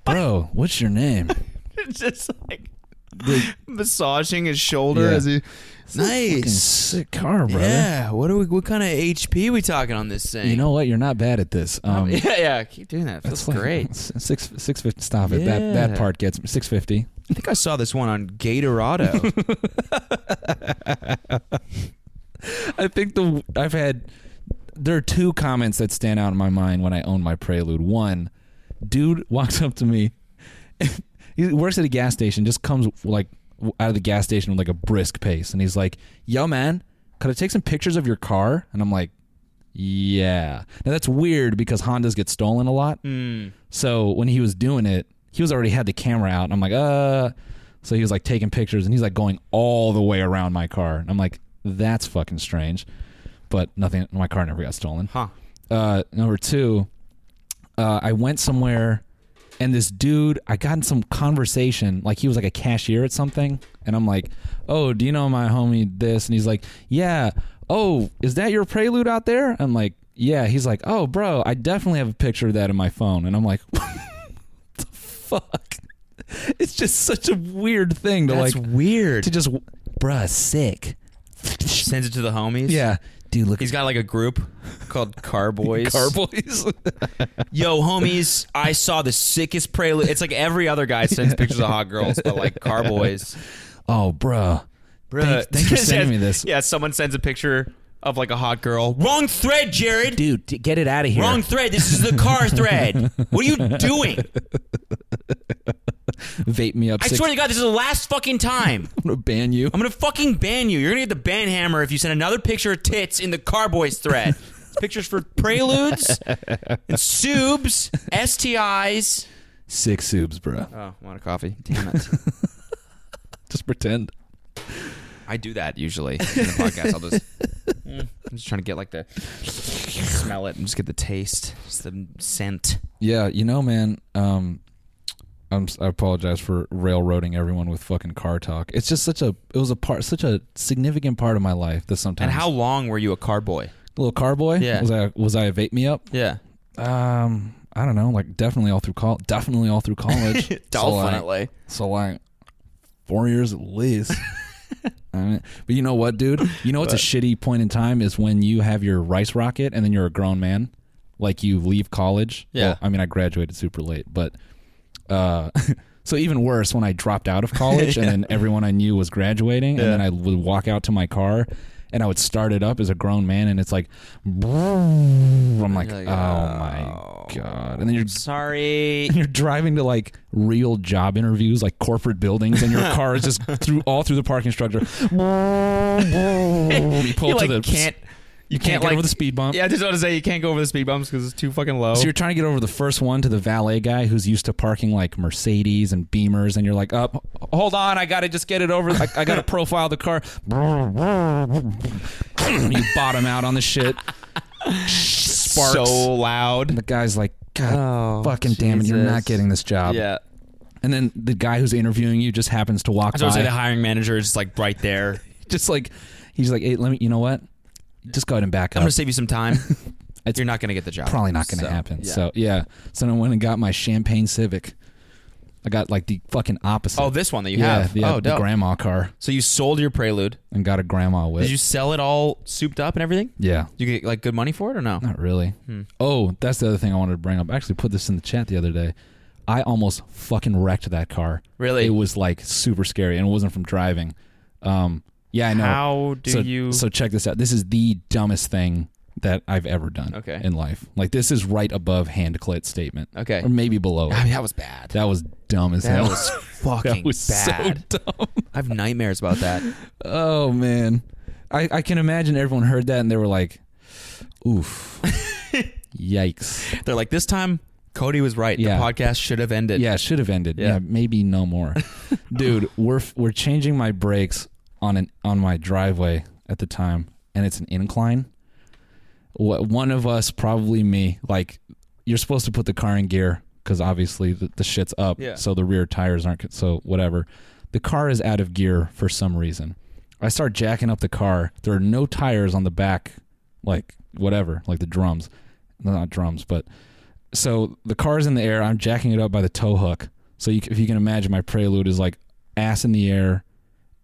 Bro, what's your name? It's just like. The, massaging his shoulder yeah. as he nice sick car, brother. Yeah, what are we? What kind of H P we talking on this thing? You know what? You're not bad at this. Um, yeah, yeah. Keep doing that. Feels like, great. Six six fifty. Stop yeah. it. That that part gets six fifty. I think I saw this one on Gatorado. I think the I've had there are two comments that stand out in my mind when I own my Prelude. One, dude walks up to me. And he works at a gas station, just comes like out of the gas station with like a brisk pace. And he's like, yo, man, could I take some pictures of your car? And I'm like, Yeah. Now, that's weird because Hondas get stolen a lot. Mm. So when he was doing it, he was already had the camera out. And I'm like, uh. So he was, like, taking pictures, and he's, like, going all the way around my car. And I'm like, that's fucking strange. But nothing. My car never got stolen. Huh. Uh, number two, uh, I went somewhere, and this dude, I got in some conversation. Like, he was, like, a cashier at something. And I'm like, oh, do you know my homie this? And he's like, yeah. Oh, is that your Prelude out there? I'm like, yeah. He's like, oh, bro, I definitely have a picture of that in my phone. And I'm like, what the fuck? It's just such a weird thing to That's like weird to just bruh sick sends it to the homies. Yeah, dude, look, he's got like a group called Carboys. Carboys. Yo, homies, I saw the sickest Prelude. It's like every other guy sends pictures of hot girls, but like Carboys. Oh, bruh, bruh. Thanks, thanks for sending me this. Yeah, someone sends a picture of like a hot girl. Wrong thread, Jared. Dude, get it out of here. Wrong thread. This is the car thread. What are you doing? Vape me up. I six- swear to God, this is the last fucking time. I'm gonna ban you. I'm gonna fucking ban you. You're gonna get the ban hammer if you send another picture of tits in the Carboys thread. Pictures for Preludes and Subs, S T Is. Six Subs, bro. Oh, I want a coffee. Damn it. Just pretend. I do that usually in the podcast. I'll just I'm just trying to get like the smell it and just get the taste, just the scent. Yeah, you know, man. Um, I'm, I apologize for railroading everyone with fucking car talk. It's just such a it was a part such a significant part of my life that sometimes. And how long were you a car boy? A little car boy? Yeah. Was I was I a vape me up? Yeah. Um, I don't know. Like definitely all through college. Definitely all through college. Definitely. So like, so like four years at least. I mean, but you know what, dude? You know what's a shitty point in time is when you have your rice rocket and then you're a grown man, like you leave college. Yeah. Well, I mean, I graduated super late, but uh, so even worse when I dropped out of college. Yeah. And then everyone I knew was graduating. Yeah. And then I would walk out to my car and I would start it up as a grown man, and it's like, I'm like, like oh, oh my God. And then you're sorry. And you're driving to like real job interviews, like corporate buildings, and your car is just through all through the parking structure. You pull you to like the can't you, you can't, can't get like, over the speed bump. Yeah, I just want to say you can't go over the speed bumps because it's too fucking low. So you're trying to get over the first one to the valet guy who's used to parking like Mercedes and Beamers, and you're like, oh, hold on, I got to just get it over. I, I got to profile the car. You bottom out on the shit. Sparks. So loud. And the guy's like, God, oh, fucking Jesus. Damn it, you're not getting this job. Yeah. And then the guy who's interviewing you just happens to walk by. So I was like, the hiring manager is like right there. Just like, he's like, hey, let me, you know what? Just go ahead and back up. I'm going to save you some time. You're not going to get the job. Probably not going to so, happen. Yeah. So, yeah. So, I went and got my champagne Civic. I got, like, the fucking opposite. Oh, this one that you yeah, have. Yeah, oh, the dope. Grandma car. So, you sold your Prelude. And got a grandma whip. Did you sell it all souped up and everything? Yeah. Did you get, like, good money for it or no? Not really. Hmm. Oh, that's the other thing I wanted to bring up. I actually put this in the chat the other day. I almost fucking wrecked that car. Really? It was, like, super scary. And it wasn't from driving. Um... Yeah, I know. How do so, you... So check this out. This is the dumbest thing that I've ever done okay. in life. Like, this is right above hand clit statement. Okay. Or maybe below it. I mean, that was bad. That was dumb as that hell. That was fucking that was bad. So dumb. I have nightmares about that. Oh, man. I, I can imagine everyone heard that and they were like, oof. Yikes. They're like, this time... Cody was right. Yeah. The podcast should have ended. Yeah, it should have ended. Yeah. yeah, maybe no more. Dude, we're we're changing my brakes on an on my driveway at the time, and it's an incline. What one of us, probably me, like you're supposed to put the car in gear because obviously the, the shit's up, yeah. So the rear tires aren't. So whatever, the car is out of gear for some reason. I start jacking up the car. There are no tires on the back, like whatever, like the drums, They're not drums, but. So the car's in the air. I'm jacking it up by the tow hook. So you, if you can imagine, my Prelude is like ass in the air,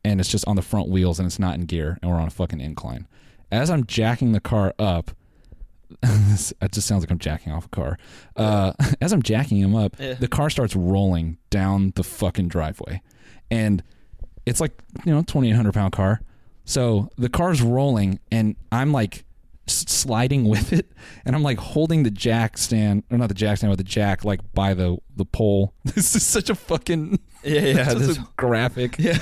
and it's just on the front wheels, and it's not in gear, and we're on a fucking incline. As I'm jacking the car up, it just sounds like I'm jacking off a car. Uh, as I'm jacking him up, yeah. The car starts rolling down the fucking driveway. And it's like, you know, twenty-eight hundred pound car. So the car's rolling, and I'm like sliding with it, and I'm like holding the jack stand, or not the jack stand, but the jack like by the, the pole. This is such a fucking yeah, yeah, this is graphic. Yeah.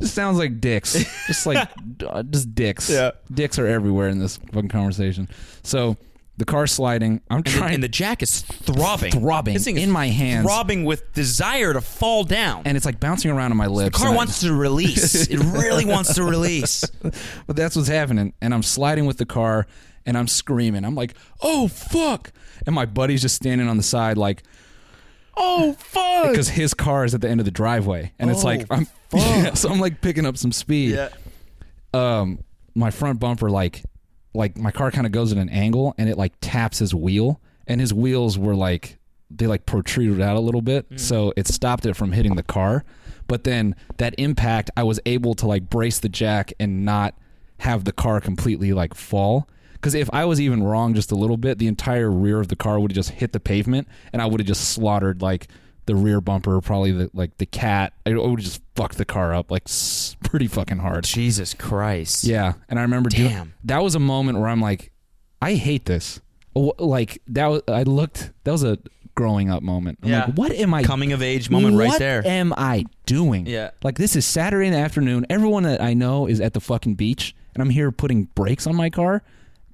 Just sounds like dicks. Just like, uh, just dicks. Yeah. Dicks are everywhere in this fucking conversation. So the car's sliding. I'm and trying. The, and the jack is throbbing. Throbbing this thing is in my hands. Throbbing with desire to fall down. And it's like bouncing around on my lips. The car wants to release. It really wants to release. But that's what's happening. And I'm sliding with the car and I'm screaming. I'm like, oh, fuck. And my buddy's just standing on the side like, oh, fuck. Because his car is at the end of the driveway. And oh, it's like, I'm, yeah, so I'm like picking up some speed. Yeah. Um, my front bumper, like, like my car kind of goes at an angle and it like taps his wheel. And his wheels were like, they like protruded out a little bit. Mm. So it stopped it from hitting the car. But then that impact, I was able to like brace the jack and not have the car completely like fall. Because if I was even wrong just a little bit, the entire rear of the car would have just hit the pavement, and I would have just slaughtered like the rear bumper, probably the, like the cat. I would have just fucked the car up like pretty fucking hard. Jesus Christ! Yeah, and I remember damn doing, that was a moment where I'm like, I hate this. Like that was, I looked. That was a growing up moment. I'm yeah. Like, what am I? Coming of age moment right there. What am I doing? Yeah. Like this is Saturday in the afternoon. Everyone that I know is at the fucking beach, and I'm here putting brakes on my car.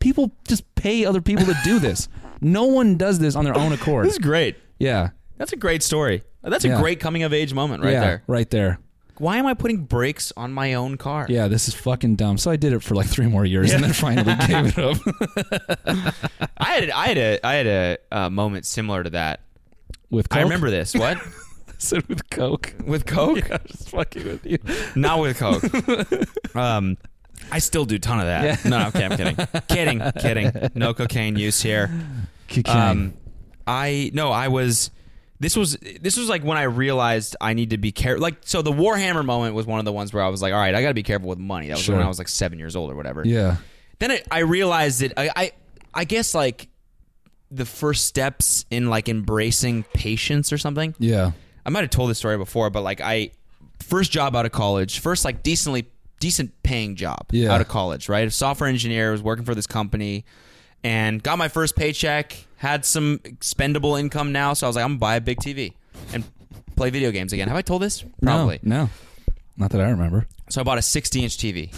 People just pay other people to do this. No one does this on their own accord. This is great. Yeah. That's a great story. That's a yeah. great coming of age moment right yeah, there. Right there. Why am I putting brakes on my own car? Yeah, this is fucking dumb. So I did it for like three more years yeah. and then finally gave it up. I had I had a I had a uh, moment similar to that. With Coke? I remember this. What? I said with Coke. With Coke? Yeah, I'm just fucking with you. Not with Coke. um I still do a ton of that. Yeah. No, okay, I'm kidding. kidding, kidding. No cocaine use here. Cocaine. Um, I, no, I was, this was, this was like when I realized I need to be careful. Like, so the Warhammer moment was one of the ones where I was like, all right, I got to be careful with money. That was sure. when I was like seven years old or whatever. Yeah. Then I, I realized that I, I, I guess like the first steps in like embracing patience or something. Yeah. I might've told this story before, but like I, first job out of college, first like decently decent paying job yeah. out of college, right? A software engineer, was working for this company and got my first paycheck, had some expendable income now, so I was like, I'm gonna buy a big T V and play video games again. Have I told this? Probably. No, no. Not that I remember. So I bought a sixty-inch T V.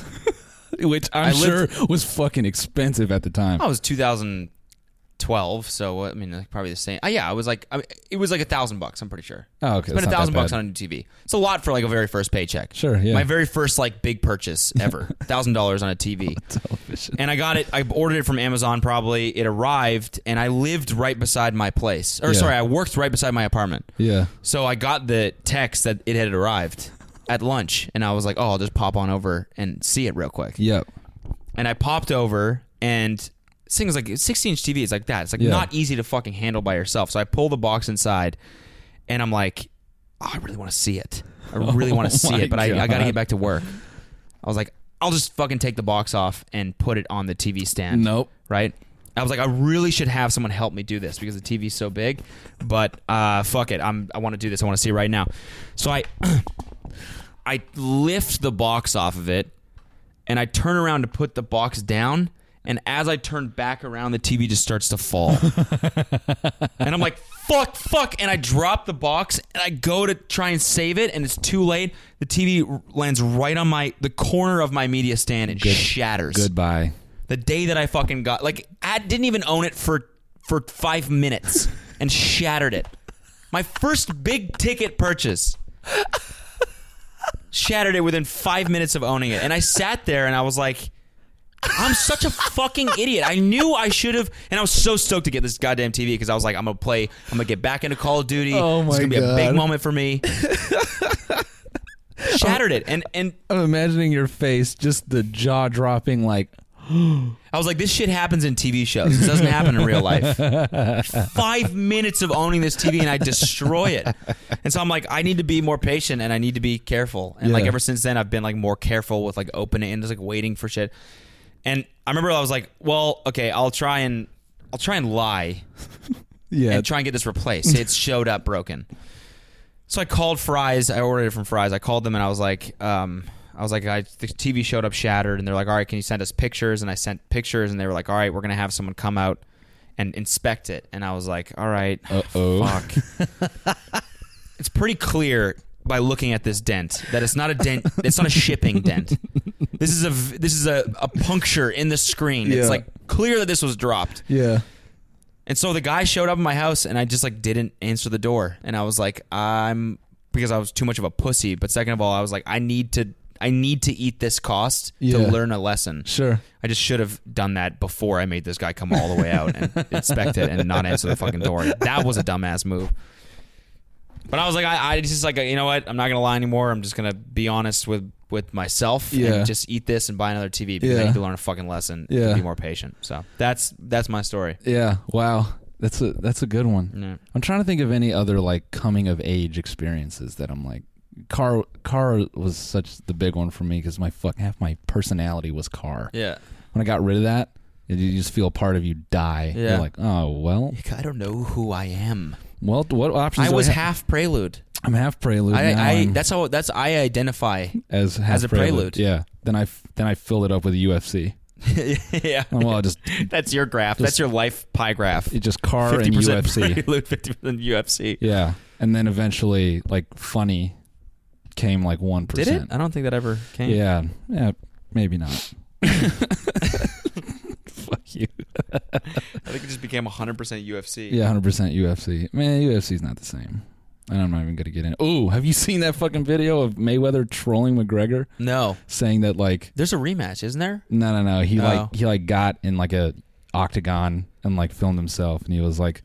Which I'm lived, sure was fucking expensive at the time. I was two thousand twelve, so I mean, probably the same. Uh, yeah, I was like, I mean, it was like a thousand bucks, I'm pretty sure. Oh, okay. Spent a thousand bucks on a new T V. It's a lot for like a very first paycheck. Sure, yeah. My very first like big purchase ever. Thousand dollars on a T V. On television. And I got it, I ordered it from Amazon probably. It arrived and I lived right beside my place. Or yeah. sorry, I worked right beside my apartment. Yeah. So I got the text that it had arrived at lunch and I was like, oh, I'll just pop on over and see it real quick. Yep. And I popped over and this thing is like sixteen-inch T V. It's like that. It's like yeah. not easy to fucking handle by yourself. So I pull the box inside, and I'm like, oh, I really want to see it. I really oh want to see it, but God. I, I got to get back to work. I was like, I'll just fucking take the box off and put it on the T V stand. Nope. Right? I was like, I really should have someone help me do this because the T V's so big. But uh, fuck it. I'm I want to do this. I want to see it right now. So I I lift the box off of it, and I turn around to put the box down. And as I turn back around, the T V just starts to fall. And I'm like, fuck, fuck. And I drop the box and I go to try and save it. And it's too late. The T V lands right on my the corner of my media stand and Good, shatters. Goodbye. The day that I fucking got, like, I didn't even own it for, for five minutes and shattered it. My first big ticket purchase. Shattered it within five minutes of owning it. And I sat there and I was like, I'm such a fucking idiot. I knew I should have, and I was so stoked to get this goddamn T V because I was like, I'm gonna play, I'm gonna get back into Call of Duty. Oh my god, it's gonna god. be a big moment for me. Shattered I'm, it, and and I'm imagining your face, just the jaw dropping. Like, I was like, this shit happens in T V shows. This doesn't happen in real life. Five minutes of owning this T V, and I destroy it. And so I'm like, I need to be more patient, and I need to be careful. And yeah. like ever since then, I've been like more careful with like opening and just like waiting for shit. And I remember I was like, well, okay, I'll try and I'll try and lie yeah. and try and get this replaced. It showed up broken. So I called Fry's. I ordered it from Fry's. I called them and I was like, um, I was like, I, the T V showed up shattered. And they're like, all right, can you send us pictures? And I sent pictures and they were like, all right, we're going to have someone come out and inspect it. And I was like, all right, Uh-oh. fuck. It's pretty clear by looking at this dent that it's not a dent. It's not a shipping dent. This is a this is a, a puncture in the screen. Yeah. It's like clear that this was dropped. Yeah. And so the guy showed up at my house, and I just like didn't answer the door, and I was like, I'm because I was too much of a pussy. But second of all, I was like, I need to. I need to eat this cost yeah. to learn a lesson. Sure. I just should have done that before I made this guy come all the way out and inspect it and not answer the fucking door. That was a dumbass move. But I was like, I, I just like, you know what? I'm not going to lie anymore. I'm just going to be honest with, with myself yeah. and just eat this and buy another T V because yeah. I need to learn a fucking lesson yeah. and be more patient. So that's that's my story. Yeah. Wow. That's a, that's a good one. Yeah. I'm trying to think of any other like coming of age experiences that I'm like, Car car was such the big one for me because my fuck half my personality was car. Yeah. When I got rid of that, you just feel part of you die. Yeah. You're like, oh well. I don't know who I am. Well, what options? I was I ha- half Prelude. I'm half Prelude. I, I, I that's how that's I identify as half as a Prelude. Prelude. Yeah. Then I then I filled it up with U F C. yeah. Well, I just that's your graph. Just, that's your life pie graph. It just car fifty percent and U F C. Prelude, fifty percent U F C. Yeah. And then eventually, like funny. Came like one percent. Did it? I don't think that ever came. Yeah, yeah, maybe not. Fuck you. I think it just became one hundred percent U F C. Yeah, one hundred percent U F C. Man, U F C's not the same. And I'm not even gonna get in. Oh, have you seen that fucking video of Mayweather trolling McGregor? No. Saying that like there's a rematch, isn't there? No, no, no. He no. like he like got in like a octagon and like filmed himself, and he was like.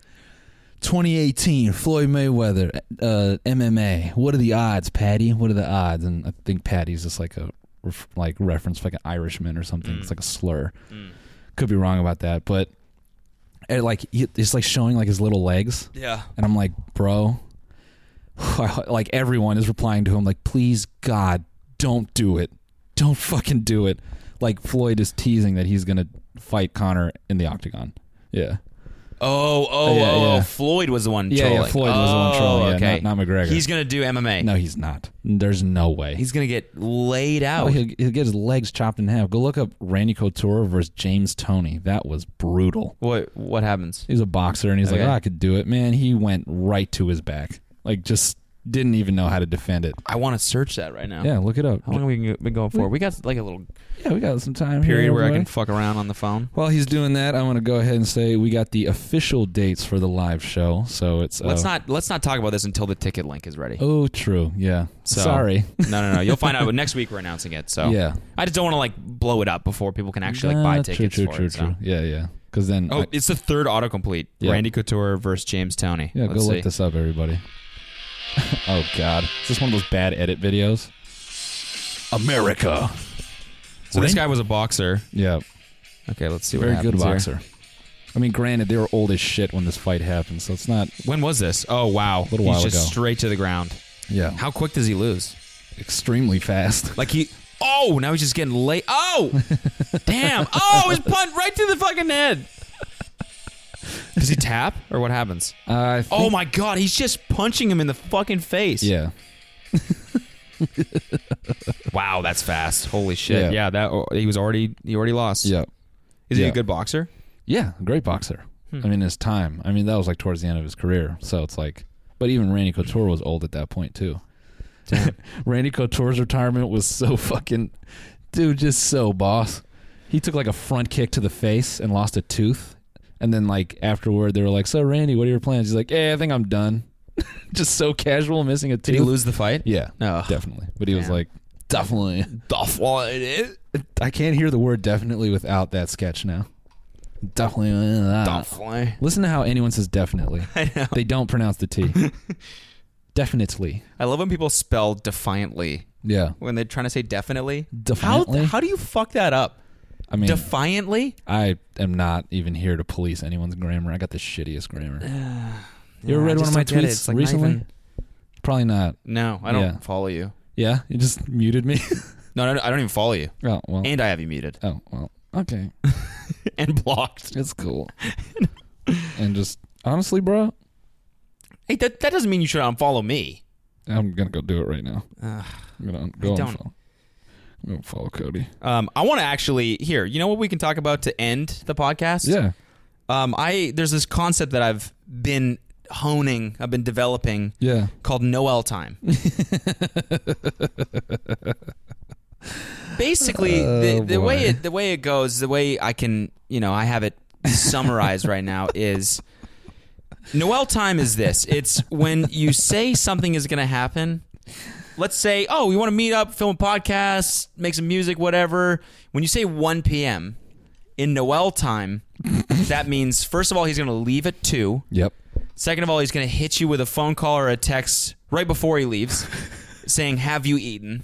twenty eighteen Floyd Mayweather uh, M M A. What are the odds, Patty? What are the odds? And I think Patty's just like a ref- like reference like an Irishman or something. Mm. It's like a slur. Mm. Could be wrong about that, but it like it's like showing like his little legs. Yeah, and I'm like, bro, like everyone is replying to him like, please God, don't do it, don't fucking do it. Like Floyd is teasing that he's gonna fight Conor in the octagon. Yeah. Oh, oh, yeah, oh, yeah. Floyd was the one trolling. Yeah, yeah Floyd oh, was the one trolling, yeah, okay. not, not McGregor. He's going to do M M A. No, he's not. There's no way. He's going to get laid out. No, he'll, he'll get his legs chopped in half. Go look up Randy Couture versus James Toney. That was brutal. What What happens? He's a boxer, and he's okay. like, oh, I could do it. Man, he went right to his back. Like, just didn't even know how to defend it. I want to search that right now. Yeah, look it up. How long have we been going for? We, we got like a little yeah, we got some time period here, where I can fuck around on the phone. While he's doing that, I want to go ahead and say we got the official dates for the live show. So it's uh, let's not let's not talk about this until the ticket link is ready. Oh, true. Yeah. So, sorry. No, no, no. You'll find out. Next week we're announcing it. So yeah, I just don't want to like blow it up before people can actually like buy uh, tickets true, true, for true, it. True. So. Yeah, yeah. Because then oh, I, it's the third autocomplete. Yeah. Randy Couture versus James Toney. Yeah, let's go see. Look this up, everybody. Oh, God. Is this one of those bad edit videos? America. So Rain- this guy was a boxer. Yeah. Okay, let's see what Very happens Very good boxer. Here. I mean, granted, they were old as shit when this fight happened, so it's not... When was this? Oh, wow. A little while ago. He's just straight to the ground. Yeah. How quick does he lose? Extremely fast. Like he... Oh, now he's just getting late. Oh! Damn. Oh, his punt right through the fucking head. Does he tap or what happens? Uh, I think oh my God, he's just punching him in the fucking face. Yeah. Wow, that's fast. Holy shit. Yeah, yeah that he was already he already lost. Yeah. Is yeah. he a good boxer? Yeah, great boxer. Hmm. I mean, his time. I mean, that was like towards the end of his career. So it's like, but even Randy Couture was old at that point too. Randy Couture's retirement was so fucking, dude, just so boss. He took like a front kick to the face and lost a tooth. And then, like, afterward, they were like, so, Randy, what are your plans? He's like, yeah, hey, I think I'm done. Just so casual, missing a tooth. Did he lose the fight? Yeah, oh, definitely. But he man. was like, definitely. Definitely. I can't hear the word definitely without that sketch now. Definitely. Definitely. Listen to how anyone says definitely. I know. They don't pronounce the T. Definitely. I love when people spell defiantly. Yeah. When they're trying to say definitely. Defiantly. How, how do you fuck that up? I mean, defiantly? I am not even here to police anyone's grammar. I got the shittiest grammur. Uh, you ever no, read one of my tweets like recently? Not even... Probably not. No, I don't yeah. follow you. Yeah? You just muted me? no, no, I don't even follow you. Oh, well. And I have you muted. Oh, well. Okay. And blocked. It's cool. And just, honestly, bro. Hey, that, that doesn't mean you should unfollow me. I'm going to go do it right now. Uh, I'm going to go unfollow. I'm going to follow Cody. Um, I want to actually... Here, you know what we can talk about to end the podcast? Yeah. Um, I There's this concept that I've been honing, I've been developing, yeah, called Noel Time. Basically, oh, the, the way it the way it goes, the way I can, you know, I have it summarized right now is Noel Time is this. It's when you say something is going to happen. Let's say, oh, we want to meet up, film a podcast, make some music, whatever. When you say one p.m. in Noel Time, that means, first of all, he's going to leave at two. Yep. Second of all, he's going to hit you with a phone call or a text right before he leaves saying, have you eaten?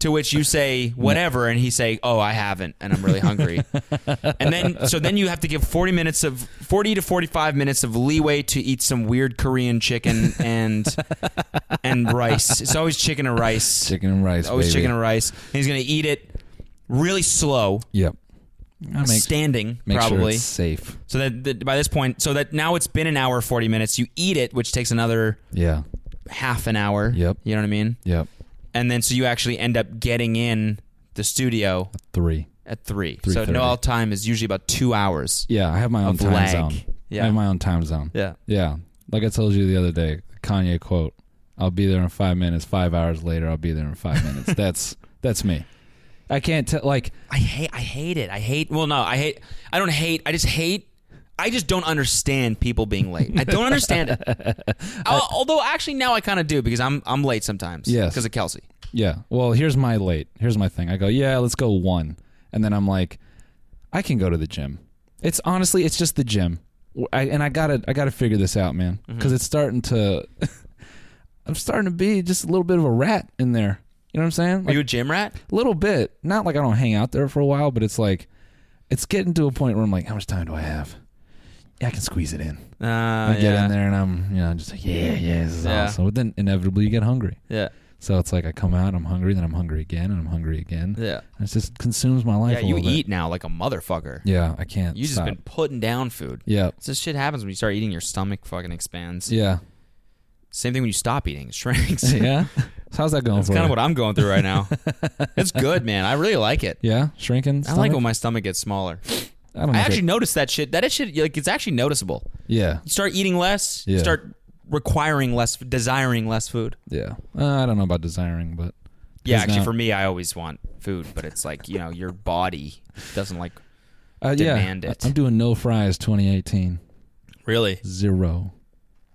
To which you say, whatever, and he say, oh, I haven't, and I'm really hungry. And then, so then you have to give forty minutes of, forty to forty-five minutes of leeway to eat some weird Korean chicken and and rice. It's always chicken and rice. Chicken and rice, Always baby. chicken and rice. And he's going to eat it really slow. Yep. Make, standing, make probably. Sure it's safe. So that, that by this point, so that now it's been an hour, forty minutes. You eat it, which takes another yeah. half an hour. Yep. You know what I mean? Yep. And then so you actually end up getting in the studio at three. At three. three so Noel Time is usually about two hours. Yeah, I have my own time lag. zone. Yeah. I have my own time zone. Yeah. Yeah. Like I told you the other day, Kanye quote, I'll be there in five minutes, five hours later, I'll be there in five minutes. That's that's me. I can't tell, like... I hate I hate it. I hate... Well, no, I hate... I don't hate... I just hate... I just don't understand people being late. I don't understand it. I, Although, actually, now I kind of do, because I'm I'm late sometimes. Yes. Because of Kelsey. Yeah. Well, here's my late. Here's my thing. I go, yeah, let's go one. And then I'm like, I can go to the gym. It's honestly, it's just the gym. I, and I gotta, I gotta figure this out, man. Because mm-hmm. it's starting to... I'm starting to be just a little bit of a rat in there. You know what I'm saying? Like, are you a gym rat? A little bit. Not like I don't hang out there for a while, but it's like, it's getting to a point where I'm like, how much time do I have? Yeah, I can squeeze it in. Uh, I get yeah. in there and I'm, you know, just like, yeah, yeah, this is yeah. awesome. But then inevitably you get hungry. Yeah. So it's like I come out, I'm hungry, then I'm hungry again, and I'm hungry again. Yeah. And it just consumes my life. Yeah, you a little eat bit. now like a motherfucker. Yeah, I can't. You just stop. Been putting down food. Yeah. This shit happens when you start eating. Your stomach fucking expands. Yeah. Same thing when you stop eating, it shrinks. Yeah. How's that going That's for you? That's kind of what I'm going through right now. It's good, man. I really like it. Yeah? Shrinking stomach? I like when my stomach gets smaller. I don't know. I actually it... noticed that shit. That shit, like, it's actually noticeable. Yeah. You start eating less. Yeah. You start requiring less, desiring less food. Yeah. Uh, I don't know about desiring, but... Yeah, actually, now... for me, I always want food, but it's like, you know, your body doesn't, like, uh, demand yeah. it. I'm doing no fries twenty eighteen. Really? Zero.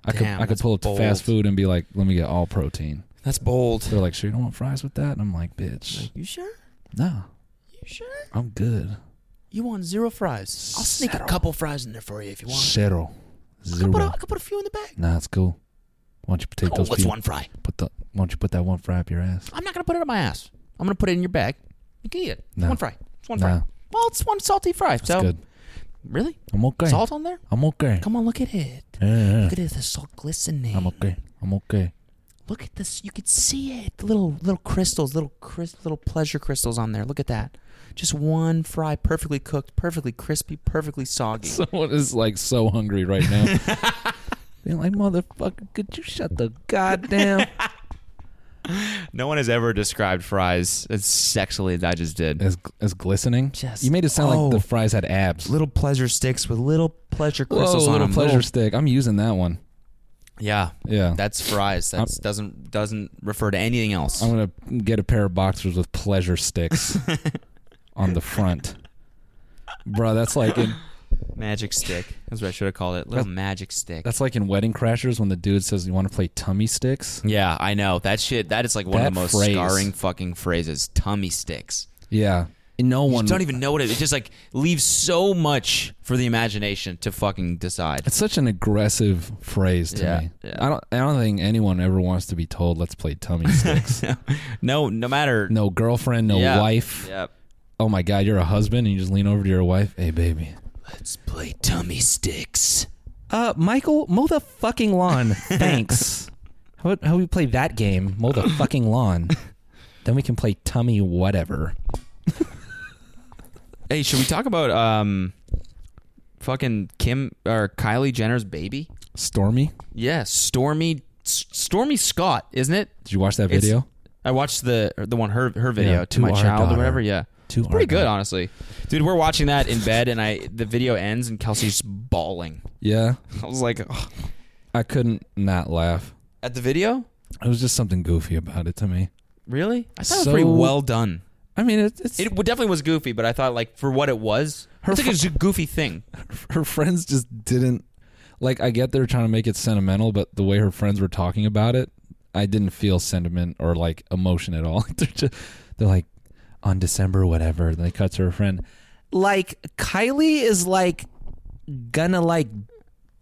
I Damn, could I could pull up to fast food and be like, let me get all protein. That's bold. They're like, sure, you don't want fries with that? And I'm like, bitch. Like, you sure? No. You sure? I'm good. You want zero fries? I'll sneak Zero. a couple fries in there for you if you want. Zero. Zero. I could put a, I could put a few in the bag. Nah, it's cool. Why don't you take oh, those what's few, one fry? Put the, why don't you put that one fry up your ass? I'm not going to put it up my ass. I'm going to put it in your bag. You can eat it. No. One fry. It's one no. fry. Well, it's one salty fry. That's so good. Really? I'm okay. Salt on there? I'm okay. Come on, look at it. Yeah. Look at it. The salt glistening. I'm okay. I'm okay. Look at this. You could see it. Little little crystals, little crisp, little pleasure crystals on there. Look at that. Just one fry, perfectly cooked, perfectly crispy, perfectly soggy. Someone is like so hungry right now. They're like, motherfucker, could you shut the goddamn... No one has ever described fries as sexually as I just did. As as glistening? Just, you made it sound oh, like the fries had abs. Little pleasure sticks with little pleasure crystals Whoa, on them. Little pleasure little, stick. I'm using that one. Yeah, yeah, that's fries. That doesn't doesn't refer to anything else. I'm gonna get a pair of boxers with pleasure sticks on the front, bro. That's like in, magic stick. That's what I should have called it. Little magic stick. That's like in Wedding Crashers when the dude says you want to play tummy sticks. Yeah, I know that shit. That is like one that of the most phrase. scarring fucking phrases. Tummy sticks. Yeah, and no one. You don't even know what it. It just like leaves so much for the imagination to fucking decide. It's such an aggressive phrase to yeah, me. Yeah. I don't. I don't think anyone ever wants to be told, "Let's play tummy sticks." no, no, no matter. No girlfriend, no yeah, wife. Yep. Yeah. Oh my God, you're a husband, and you just lean over to your wife. Hey, baby, let's play tummy sticks. Uh, Michael, mow the fucking lawn. Thanks. How about how we play that game? Mow the fucking lawn. Then we can play tummy whatever. Hey, should we talk about um, fucking Kim or Kylie Jenner's baby? Stormi? Yeah, Stormi. S- Stormi Scott, isn't it? Did you watch that video? It's, I watched the the one her her video yeah, to my child daughter. or whatever. Yeah, to it's pretty daughter. good, honestly. Dude, we're watching that in bed, and I the video ends, and Kelsey's bawling. Yeah. I was like, oh. I couldn't not laugh. At the video? It was just something goofy about it to me. Really? I thought so, it was pretty well done. I mean, it, it's... It definitely was goofy, but I thought, like, for what it was, her it's like fr- a goofy thing. Her friends just didn't... Like, I get they're trying to make it sentimental, but the way her friends were talking about it, I didn't feel sentiment or, like, emotion at all. They're, just, they're like, on December, whatever, and they cut to her friend. Like, Kylie is, like, gonna, like...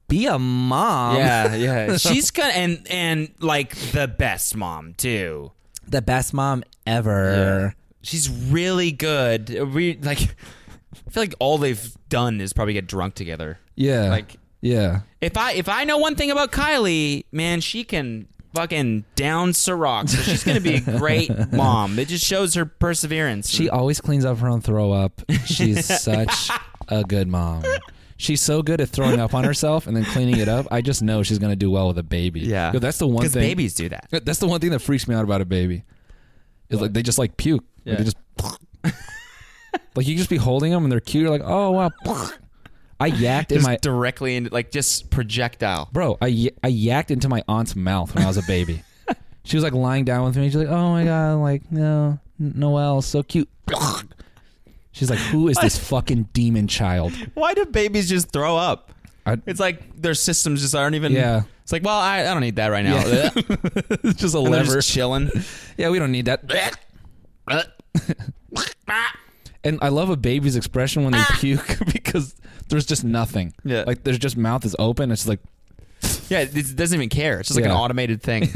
be a mom. Yeah, yeah. She's gonna and and like the best mom too. The best mom ever. Yeah. She's really good. We like I feel like all they've done is probably get drunk together. Yeah. Like yeah. If I if I know one thing about Kylie, man, she can fucking down Ciroc. So she's gonna be a great mom. It just shows her perseverance. She always cleans up her own throw up. She's such a good mom. She's so good at throwing up on herself and then cleaning it up. I just know she's going to do well with a baby. Yeah. Yo, that's the one thing. Because babies do that. That's the one thing that freaks me out about a baby. Is like they just like puke. Yeah. Like, they just... like you just be holding them and they're cute. You're like, oh, wow. I yacked in my... Just directly into... Like just projectile. Bro, I, y- I yacked into my aunt's mouth when I was a baby. She was like lying down with me. She's like, oh my God. I'm like, no. Noelle's so cute. She's like, who is this fucking demon child? Why do babies just throw up? I, it's like their systems just aren't even... Yeah. It's like, well, I, I don't need that right now. Yeah. It's just a and lever. Just chilling. Yeah, we don't need that. And I love a baby's expression when they puke because there's just nothing. Yeah. Like, there's just mouth is open. It's just like... Yeah, it doesn't even care. It's just like yeah. an automated thing.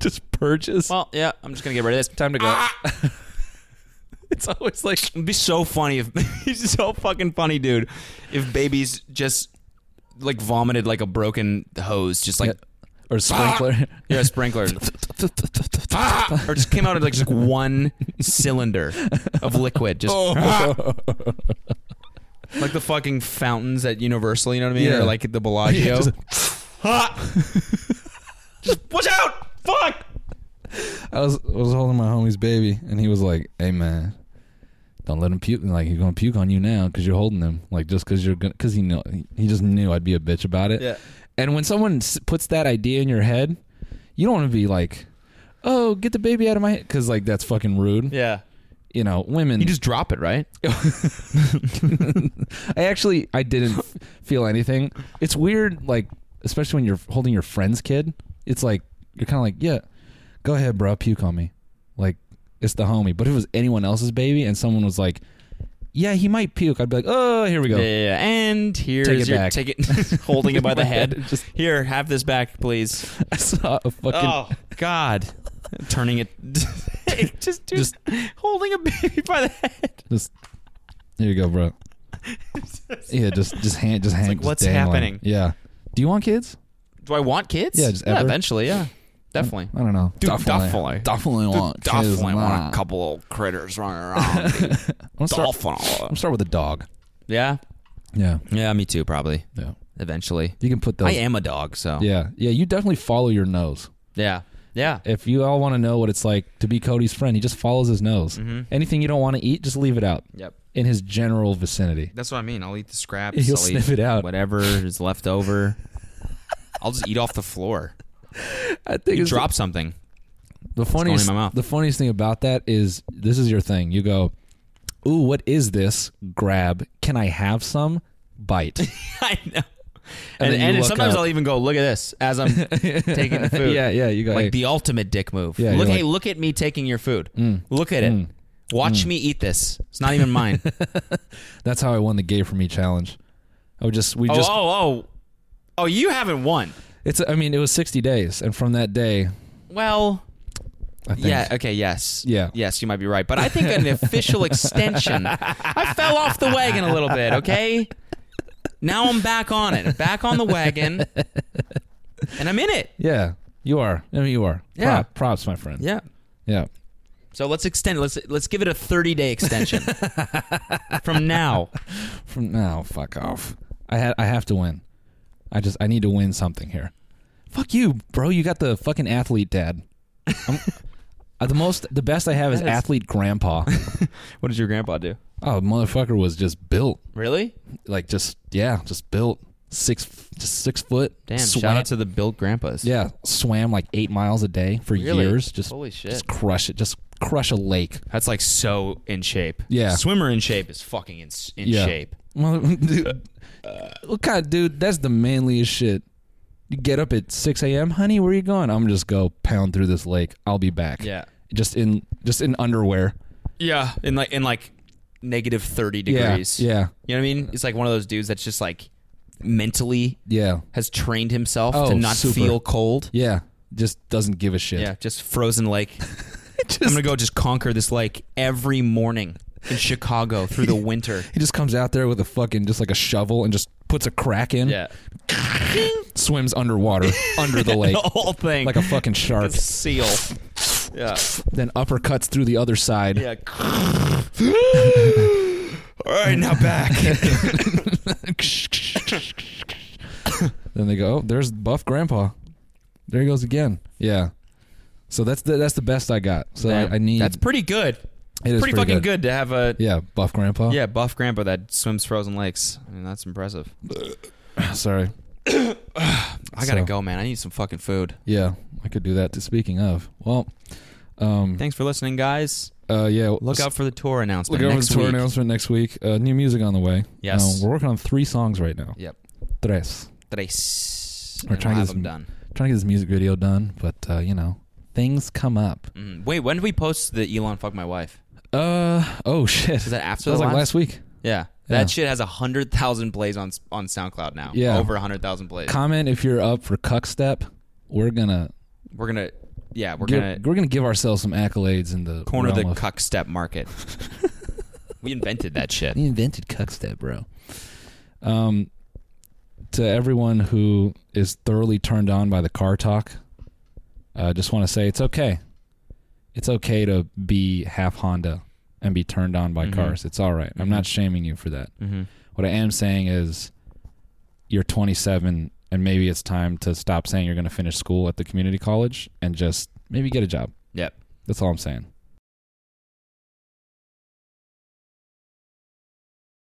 Just purges. Well, yeah, I'm just going to get rid of this. Time to go. It's always like it'd be so funny if he's so fucking funny, dude. If babies just like vomited like a broken hose, just like yeah. or a sprinkler, ah! yeah, a sprinkler, ah! or just came out of like just one cylinder of liquid, just oh. ah! like the fucking fountains at Universal. You know what I mean? Yeah. Or like the Bellagio. Yeah, just, ah! just watch out! Fuck! I was I was holding my homie's baby, and he was like, "Hey man, don't let him puke. Like he's gonna puke on you now because you're holding him. Like just because you're gonna because he know he just knew I'd be a bitch about it. Yeah. And when someone puts that idea in your head, you don't want to be like, "Oh, get the baby out of my head," because like that's fucking rude. Yeah. You know, women. You just drop it, right? I actually I didn't feel anything. It's weird, like especially when you're holding your friend's kid. It's like you're kind of like, yeah. Go ahead, bro. Puke on me. Like, it's the homie. But if it was anyone else's baby and someone was like, yeah, he might puke, I'd be like, oh, here we go. Yeah, and here's take it your... Back. Take it. Holding it by the head. Just, here, have this back, please. I saw a fucking... Oh, God. Turning it... just, dude, just holding a baby by the head. Just... Here you go, bro. Yeah, just just hand... Just hand. Like, just what's happening? Line. Yeah. Do you want kids? Do I want kids? Yeah, just ever. Yeah, eventually, yeah. Definitely. I don't know. Dude, definitely. Definitely, definitely want. Dude, definitely want that. A couple old critters running around. I'm gonna start, start with a dog. Yeah? Yeah. Yeah, me too, probably. Yeah. Eventually. You can put those. I am a dog, so. Yeah. Yeah, you definitely follow your nose. Yeah. Yeah. If you all want to know what it's like to be Cody's friend, he just follows his nose. Mm-hmm. Anything you don't want to eat, just leave it out. Yep. In his general vicinity. That's what I mean. I'll eat the scraps. He'll I'll sniff eat it out. Whatever is left over. I'll just eat off the floor. I think you drop something. The funniest, the funniest thing about that is this is your thing. You go, ooh, what is this? Grab. Can I have some? Bite. I know. And, and, and sometimes up. I'll even go, look at this as I'm taking the food. Yeah, yeah. You go, like hey. The ultimate dick move. Yeah, look, like, hey, look at me taking your food. Mm, look at mm, it. Watch mm. me eat this. It's not even mine. That's how I won the Gay For Me challenge. I would just we oh, just oh oh oh you haven't won. It's. I mean, it was sixty days, and from that day... Well, I think. Yeah, okay, yes. Yeah. Yes, you might be right, but I think an official extension... I fell off the wagon a little bit, okay? Now I'm back on it. Back on the wagon, and I'm in it. Yeah, you are. I mean, you are. Yeah. Prop, props, my friend. Yeah. Yeah. So let's extend it. Let's, let's give it a thirty-day extension. From now. From now, fuck off. I ha- I have to win. I just I need to win something here. Fuck you, bro. You got the fucking athlete dad. I'm, Uh, the most, the best I have is, is athlete grandpa. What does your grandpa do? Oh, motherfucker was just built. Really? Like just yeah, just built six, just six foot. Damn! Swam. Shout out to the built grandpas. Yeah, swam like eight miles a day for really? years. Just holy shit! Just crush it. Just crush a lake. That's like so in shape. Yeah, swimmer in shape is fucking in, in yeah. shape. Well, dude, uh, what kind of dude? That's the manliest shit. You get up at six a.m., honey, where are you going? I'm just go pound through this lake. I'll be back. Yeah. Just in just in underwear. Yeah. In like in like negative thirty degrees. Yeah. yeah. You know what I mean? It's like one of those dudes that's just like mentally yeah. has trained himself oh, to not super. feel cold. Yeah. Just doesn't give a shit. Yeah. Just frozen lake. just, I'm going to go just conquer this lake every morning in Chicago through the winter. He just comes out there with a fucking, just like a shovel and just puts a crack in. Yeah. Swims underwater, under the lake. The whole thing. Like a fucking shark. Like a seal. Yeah. Then uppercuts through the other side. Yeah. All right, now back. Then they go, oh, there's Buff Grandpa. There he goes again. Yeah. So that's the, that's the best I got. So I, I need. That's pretty good. It it's pretty, pretty fucking good. good to have a... Yeah, Buff Grandpa. Yeah, Buff Grandpa that swims frozen lakes. I mean, that's impressive. Sorry. I gotta so, go, man. I need some fucking food. Yeah, I could do that. Too. Speaking of, well... Um, Thanks for listening, guys. Uh, yeah, Look out for the tour announcement Look out for the tour week. announcement next week. Uh, new music on the way. Yes. Uh, we're working on three songs right now. Yep. Tres. Tres. We're trying, we'll to get this, done. trying to get this music video done, but, uh, you know, things come up. Mm. Wait, when did we post the Elon Fuck My Wife? Uh oh shit! Is that after? That was the like last week. Yeah, that yeah. shit has a hundred thousand plays on on SoundCloud now. Yeah, over a hundred thousand plays. Comment if you're up for Cuck Step. We're gonna, we're gonna, yeah, we're give, gonna, we're gonna give ourselves some accolades in the corner realm of the of... Cuck Step market. We invented that shit. We invented Cuck Step, bro. Um, to everyone who is thoroughly turned on by the car talk, I uh, just want to say it's okay. It's okay to be half Honda and be turned on by mm-hmm. cars. It's all right. I'm mm-hmm. not shaming you for that. Mm-hmm. What I am saying is you're twenty-seven and maybe it's time to stop saying you're going to finish school at the community college and just maybe get a job. Yep. That's all I'm saying.